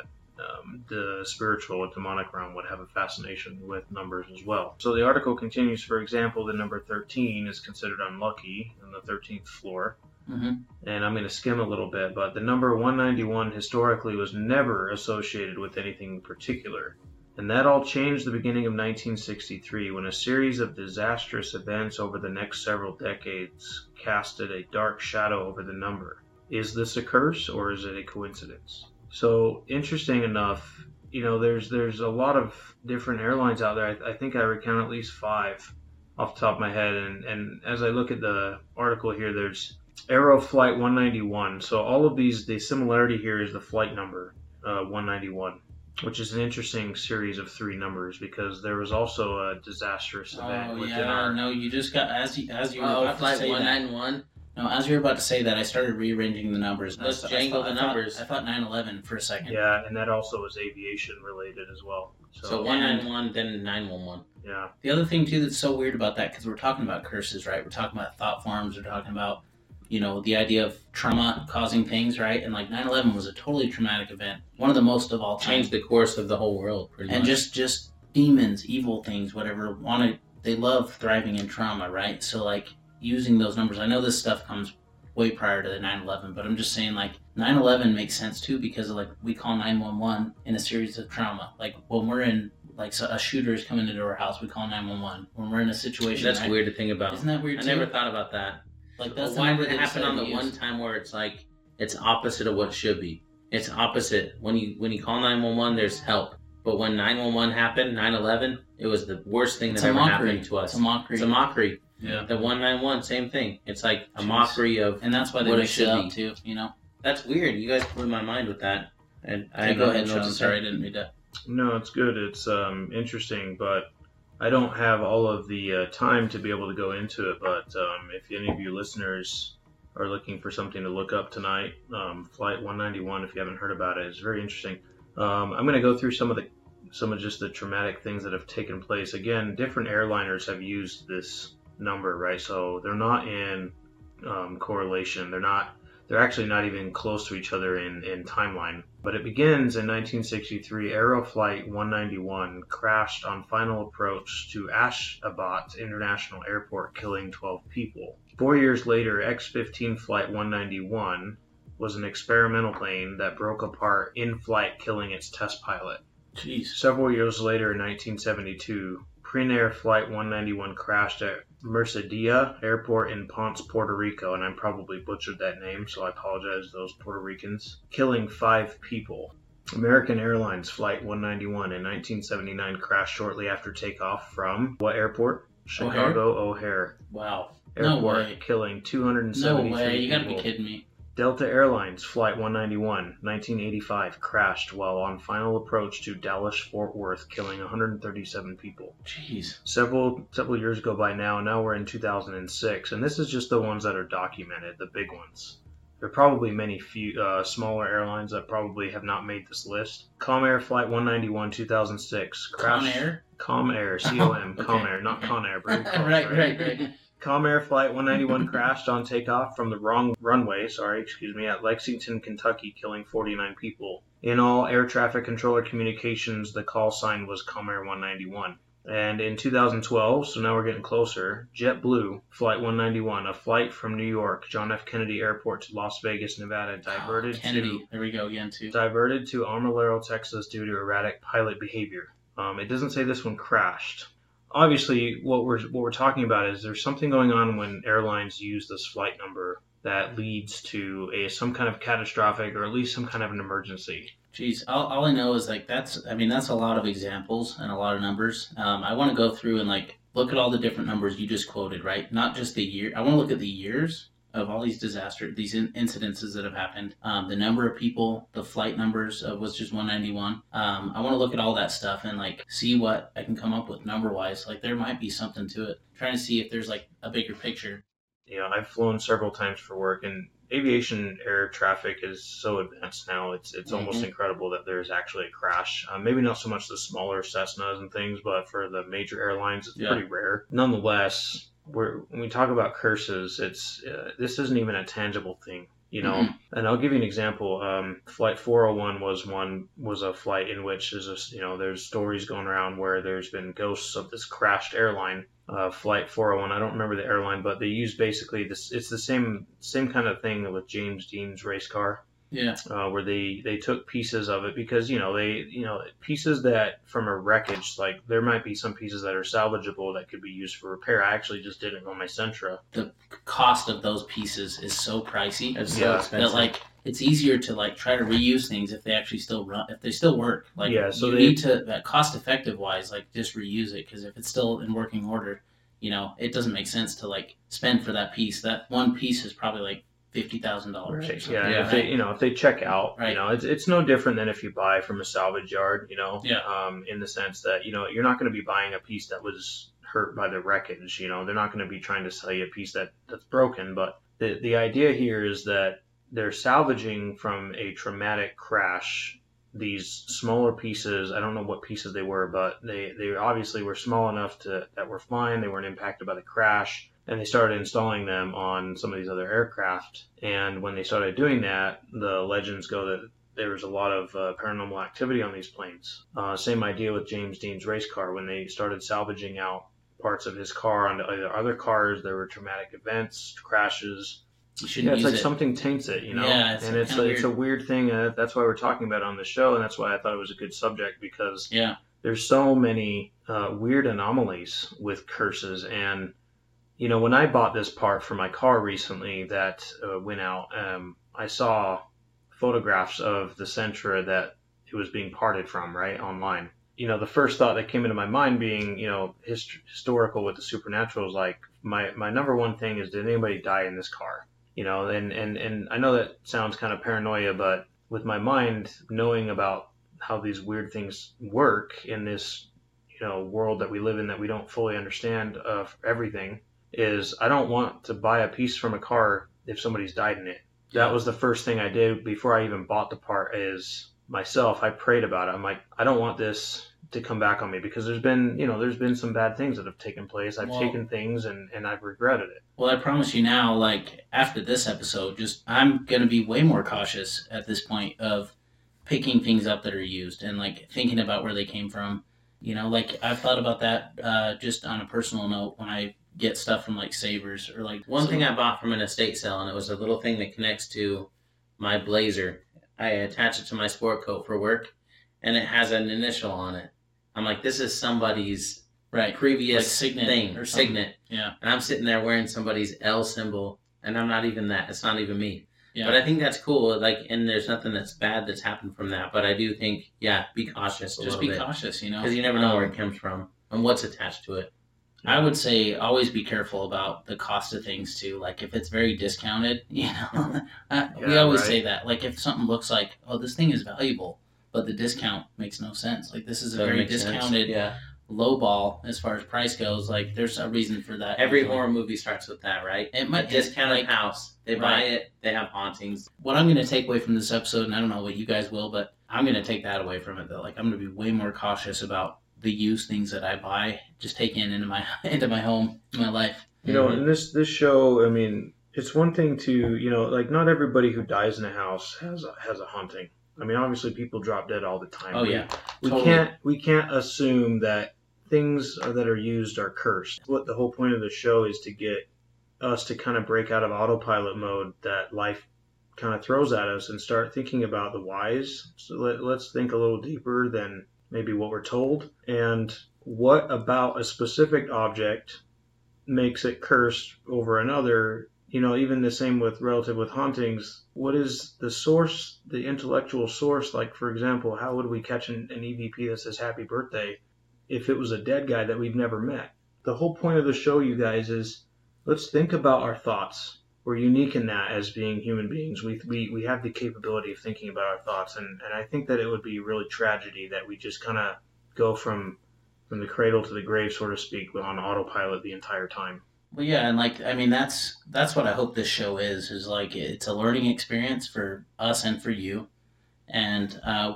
the spiritual or demonic realm would have a fascination with numbers as well. So the article continues, for example, the number 13 is considered unlucky on the 13th floor. Mm-hmm. And I'm going to skim a little bit, but the number 191 historically was never associated with anything particular. And that all changed the beginning of 1963 when a series of disastrous events over the next several decades casted a dark shadow over the number. Is this a curse or is it a coincidence? So, interesting enough, you know, there's a lot of different airlines out there. I think I recount at least 5 off the top of my head. And as I look at the article here, there's Aeroflight 191. So all of these, the similarity here is the flight number 191. Which is an interesting series of 3 numbers because there was also a disastrous event. You just got as you were about to say that, I started rearranging the numbers. Let's jangle the numbers. I thought 9/11 for a second. Yeah, and that also was aviation related as well. So 191, then 911. Yeah. The other thing too that's so weird about that, because we're talking about curses, right? We're talking about thought forms. We're talking about, you know, the idea of trauma causing things, right? And like 9/11 was a totally traumatic event. One of the most of all time. Changed the course of the whole world, pretty much. And just demons, evil things, whatever, they love thriving in trauma, right? So like using those numbers, I know this stuff comes way prior to the 9/11, but I'm just saying like 9/11 makes sense too because like we call 911 in a series of trauma. Like when we're in, like so a shooter is coming into our house, we call 911. When we're in a situation. That's weird to think about. Isn't that weird too? I never thought about that. Like that's why did it happen on the one time where it's like it's opposite of what should be? It's opposite. When you call 911, there's help. But when 911 happened, 9/11, it was the worst thing that ever happened to us. It's a mockery. Yeah. The 191, same thing. It's like a mockery of and that's why they mix it up too. You know, that's weird. You guys blew my mind with that. And I go ahead, Sean. Sorry, I didn't mean to. No, it's good. It's interesting, but. I don't have all of the time to be able to go into it, but if any of you listeners are looking for something to look up tonight, Flight 191, if you haven't heard about it, it's very interesting. I'm going to go through some of just the traumatic things that have taken place. Again, different airliners have used this number, right? So they're not in correlation. They're actually not even close to each other in timeline. But it begins in 1963. Aeroflight 191 crashed on final approach to Ashgabat International Airport, killing 12 people. 4 years later, X-15 Flight 191 was an experimental plane that broke apart in flight, killing its test pilot. Jeez. Several years later, in 1972, Prinair Flight 191 crashed at Mercedia Airport in Ponce, Puerto Rico, and I probably butchered that name, so I apologize to those Puerto Ricans, killing 5 people. American Airlines Flight 191 in 1979 crashed shortly after takeoff from what airport? Chicago O'Hare. Wow. Airport, no way. Killing 273 people. No way, you gotta be kidding me. Delta Airlines Flight 191, 1985, crashed while on final approach to Dallas-Fort Worth, killing 137 people. Jeez. Several years go by now. Now we're in 2006, and this is just the ones that are documented, the big ones. There are probably many few smaller airlines that probably have not made this list. Comair Flight 191, 2006, crashed. Comair? Comair, C-O-M, okay. Comair, not Conair. Right. Comair Flight 191 crashed on takeoff from the wrong runway, at Lexington, Kentucky, killing 49 people. In all air traffic controller communications, the call sign was Comair 191. And in 2012, so now we're getting closer, JetBlue Flight 191, a flight from New York, John F. Kennedy Airport to Las Vegas, Nevada, diverted to Amarillo, Texas due to erratic pilot behavior. It doesn't say this one crashed. Obviously, what we're talking about is there's something going on when airlines use this flight number that leads to some kind of catastrophic or at least some kind of an emergency. Jeez, all I know is, like, that's a lot of examples and a lot of numbers. I want to go through and, like, look at all the different numbers you just quoted, right? Not just the year. I want to look at the years of all these disasters, these incidences that have happened, the number of people, the flight numbers was just 191. I want to look at all that stuff and, like, see what I can come up with number-wise. Like, there might be something to it. I'm trying to see if there's, like, a bigger picture. You know, I've flown several times for work, and aviation air traffic is so advanced now. It's mm-hmm. almost incredible that there's actually a crash. Maybe not so much the smaller Cessnas and things, but for the major airlines, it's pretty rare. Nonetheless, when we talk about curses, it's this isn't even a tangible thing, you know. Mm-hmm. And I'll give you an example. Flight 401 was a flight in which there's stories going around where there's been ghosts of this crashed airline. Flight 401, I don't remember the airline, but they use basically this. It's the same kind of thing with James Dean's race car. Yeah. Where they took pieces of it because pieces that from a wreckage, like there might be some pieces that are salvageable that could be used for repair. I actually just did it on my Sentra. The cost of those pieces is so pricey. It's so expensive. That, like, it's easier to, like, try to reuse things if they actually still run, if they still work. Like, need to, that cost effective wise, like, just reuse it, because if it's still in working order, you know, it doesn't make sense to, like, spend for that piece. That one piece is probably like $50,000. Right. Yeah, yeah. If they, if they check out, right. It's no different than if you buy from a salvage yard. In the sense that you're not going to be buying a piece that was hurt by the wreckage. They're not going to be trying to sell you a piece that's broken. But the idea here is that they're salvaging from a traumatic crash these smaller pieces. I don't know what pieces they were, but they obviously were small enough that were fine. They weren't impacted by the crash, and they started installing them on some of these other aircraft. And when they started doing that, the legends go that there was a lot of paranormal activity on these planes. Same idea with James Dean's race car. When they started salvaging out parts of his car onto other cars, there were traumatic events, crashes. It's like something taints it, Yeah, it's a weird thing. That's why we're talking about it on the show, and that's why I thought it was a good subject, because there's so many weird anomalies with curses. And when I bought this part for my car recently that went out, I saw photographs of the Sentra that it was being parted from, right, online. The first thought that came into my mind, being, historical with the supernatural, is like, my number one thing is, did anybody die in this car? And I know that sounds kind of paranoia, but with my mind knowing about how these weird things work in this, world that we live in, that we don't fully understand everything, is I don't want to buy a piece from a car if somebody's died in it. That was the first thing I did before I even bought the part, is myself, I prayed about it. I'm like, I don't want this to come back on me, because there's been some bad things that have taken place. I've taken things and I've regretted it. Well, I promise you now, like, after this episode, I'm going to be way more cautious at this point of picking things up that are used and, like, thinking about where they came from. Like, I've thought about that just on a personal note when I get stuff from, like, Savers or, like... One thing I bought from an estate sale, and it was a little thing that connects to my blazer. I attach it to my sport coat for work, and it has an initial on it. I'm like, this is somebody's previous, like, signet thing or signet. Yeah. And I'm sitting there wearing somebody's L symbol, and I'm not even that. It's not even me. Yeah. But I think that's cool. Like, and there's nothing that's bad that's happened from that. But I do think, be cautious. Just be cautious, because you never know where it comes from and what's attached to it. I would say always be careful about the cost of things too. Like, if it's very discounted, we always say that. Like, if something looks like, oh, this thing is valuable, but the discount makes no sense. Like, this is a very discounted low ball as far as price goes. Like, there's a reason for that. Every horror movie starts with that, right? It might discounted house. They buy it. They have hauntings. What I'm going to take away from this episode, and I don't know what you guys will, but I'm going to take that away from it though. Like, I'm going to be way more cautious about the used things that I buy, just taking into my home, my life. And this show, I mean, it's one thing to, like, not everybody who dies in a house has a haunting. I mean, obviously people drop dead all the time. Oh, we can't assume that things that are used are cursed. What the whole point of the show is to get us to kind of break out of autopilot mode that life kind of throws at us and start thinking about the whys. So let's think a little deeper than maybe what we're told, and what about a specific object makes it cursed over another you know, even the same with relative with hauntings, what is the source, the intellectual source? Like, for example, how would we catch an EVP that says happy birthday if it was a dead guy that we've never met? The whole point of the show, you guys, is let's think about our thoughts. We're unique in that as being human beings. We have the capability of thinking about our thoughts, and I think that it would be really tragedy that we just kind of go from the cradle to the grave, so to speak, on autopilot the entire time. Well, yeah, and like, I mean, that's what I hope this show is like. It's a learning experience for us and for you, and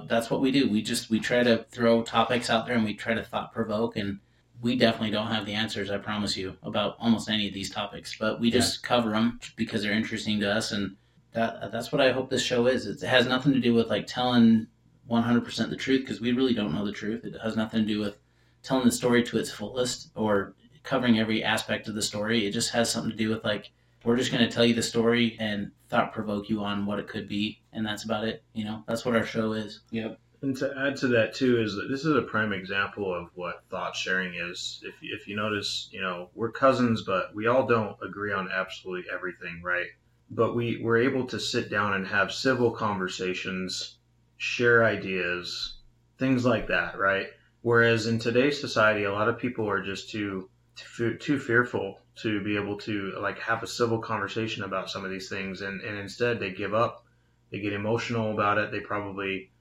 that's what we do. We try to throw topics out there, and we try to thought provoke, and we definitely don't have the answers, I promise you, about almost any of these topics, but we just cover them because they're interesting to us, and that's what I hope this show is. It has nothing to do with like telling 100% the truth, because we really don't know the truth. It has nothing to do with telling the story to its fullest or covering every aspect of the story. It just has something to do with, like, we're just going to tell you the story and thought provoke you on what it could be, and that's about it. You know, that's what our show is. Yep. And to add to that too is that this is a prime example of what thought sharing is. If you notice, you know, we're cousins, but we all don't agree on absolutely everything, right? But we're able to sit down and have civil conversations, share ideas, things like that, right? Whereas in today's society, a lot of people are just too fearful to be able to, like, have a civil conversation about some of these things, and instead they give up, they get emotional about it, they probably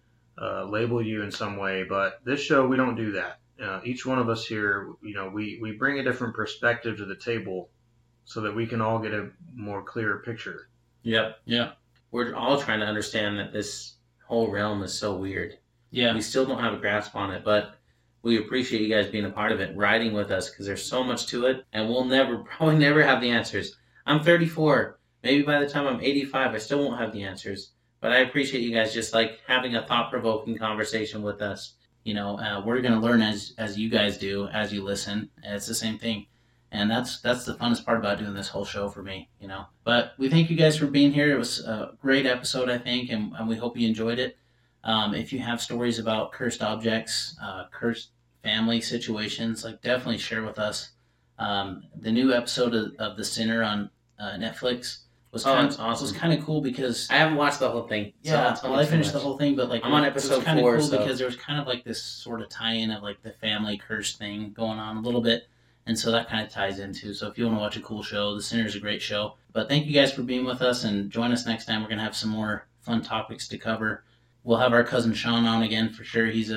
label you in some way. But this show, we don't do that. Each one of us here, you know, we bring a different perspective to the table so that we can all get a more clearer picture. Yep. Yeah. We're all trying to understand that this whole realm is so weird. Yeah. We still don't have a grasp on it, but we appreciate you guys being a part of it, riding with us, because there's so much to it, and we'll probably never have the answers. I'm 34. Maybe by the time I'm 85, I still won't have the answers. But I appreciate you guys just, like, having a thought-provoking conversation with us. You know, we're going to learn as you guys do, as you listen. It's the same thing. And that's the funnest part about doing this whole show for me, you know. But we thank you guys for being here. It was a great episode, I think, and we hope you enjoyed it. If you have stories about cursed objects, cursed family situations, like, definitely share with us. The new episode of The Sinner on Netflix was kind of cool because I haven't watched the whole thing. Yeah, so I finished the whole thing, but like I'm on episode 4. Cool, so. Because there was kind of like this sort of tie-in of like the family curse thing going on a little bit, and so that kind of ties into. So if you want to watch a cool show, The Sinner is a great show. But thank you guys for being with us, and join us next time. We're gonna have some more fun topics to cover. We'll have our cousin Sean on again for sure. He's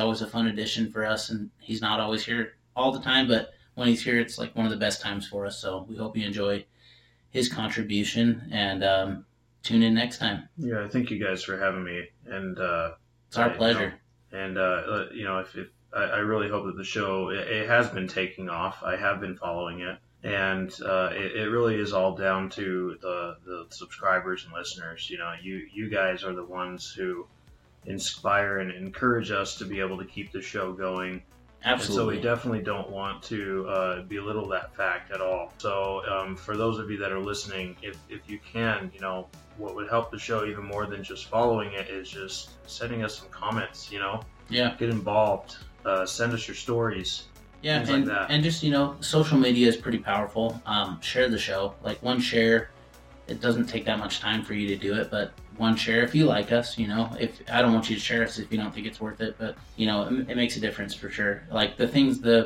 always a fun addition for us, and he's not always here all the time, but when he's here, it's like one of the best times for us. So we hope you enjoy his contribution, and tune in next time. Yeah, thank you guys for having me, and it's our pleasure. You know, and you know, if I really hope that the show it has been taking off. I have been following it, and it really is all down to the subscribers and listeners. You know, you guys are the ones who inspire and encourage us to be able to keep the show going. Absolutely. And so we definitely don't want to belittle that fact at all. So for those of you that are listening, if you can, you know, what would help the show even more than just following it is just sending us some comments, you know? Yeah. Get involved. Send us your stories. Yeah, and, like that. And just, you know, social media is pretty powerful. Share the show. Like, one share, it doesn't take that much time for you to do it, but one share if you like us, you know. If I don't want you to share us if you don't think it's worth it, but, you know, it makes a difference for sure. Like, the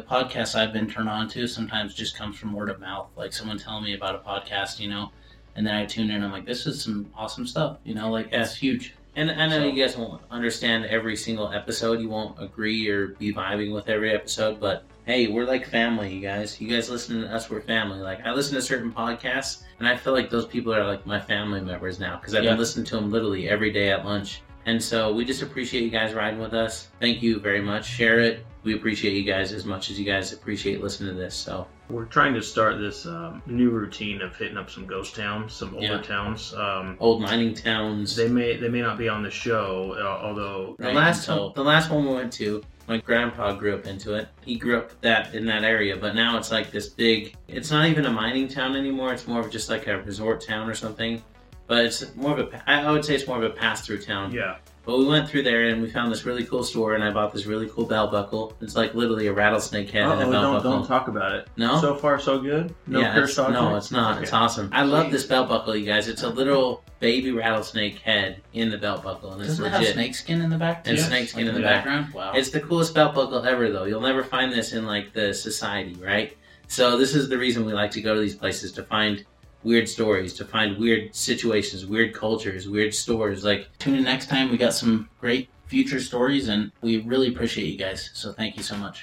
podcasts I've been turned on to sometimes just comes from word of mouth. Like, someone telling me about a podcast, you know, and then I tune in and I'm like, this is some awesome stuff, you know, like, that's huge. And I know you guys won't understand every single episode. You won't agree or be vibing with every episode, but hey, we're like family, you guys. You guys listen to us, we're family. Like, I listen to certain podcasts, and I feel like those people are like my family members now, because I've been listening to them literally every day at lunch. And so we just appreciate you guys riding with us. Thank you very much. Share it. We appreciate you guys as much as you guys appreciate listening to this. So we're trying to start this new routine of hitting up some ghost towns, some older towns, old mining towns. They may not be on the show, although the last one we went to, my grandpa grew up into it. He grew up in that area, but now it's like this big. It's not even a mining town anymore. It's more of just like a resort town or something. But it's more of a pass-through town. Yeah. But we went through there and we found this really cool store, and I bought this really cool bell buckle. It's like literally a rattlesnake head and a bell buckle. Don't talk about it. No? So far, so good? No curse on it? No, it's not. Okay. It's awesome. I love this belt buckle, you guys. It's a literal baby rattlesnake head in the belt buckle, and it's legit. Does it have snake skin in the back, too? And snake skin in the background? Wow. It's the coolest belt buckle ever, though. You'll never find this in, like, the society, right? So this is the reason we like to go to these places, to find weird stories, to find weird situations, weird cultures, weird stores. Like, tune in next time. We got some great future stories, and we really appreciate you guys. So thank you so much.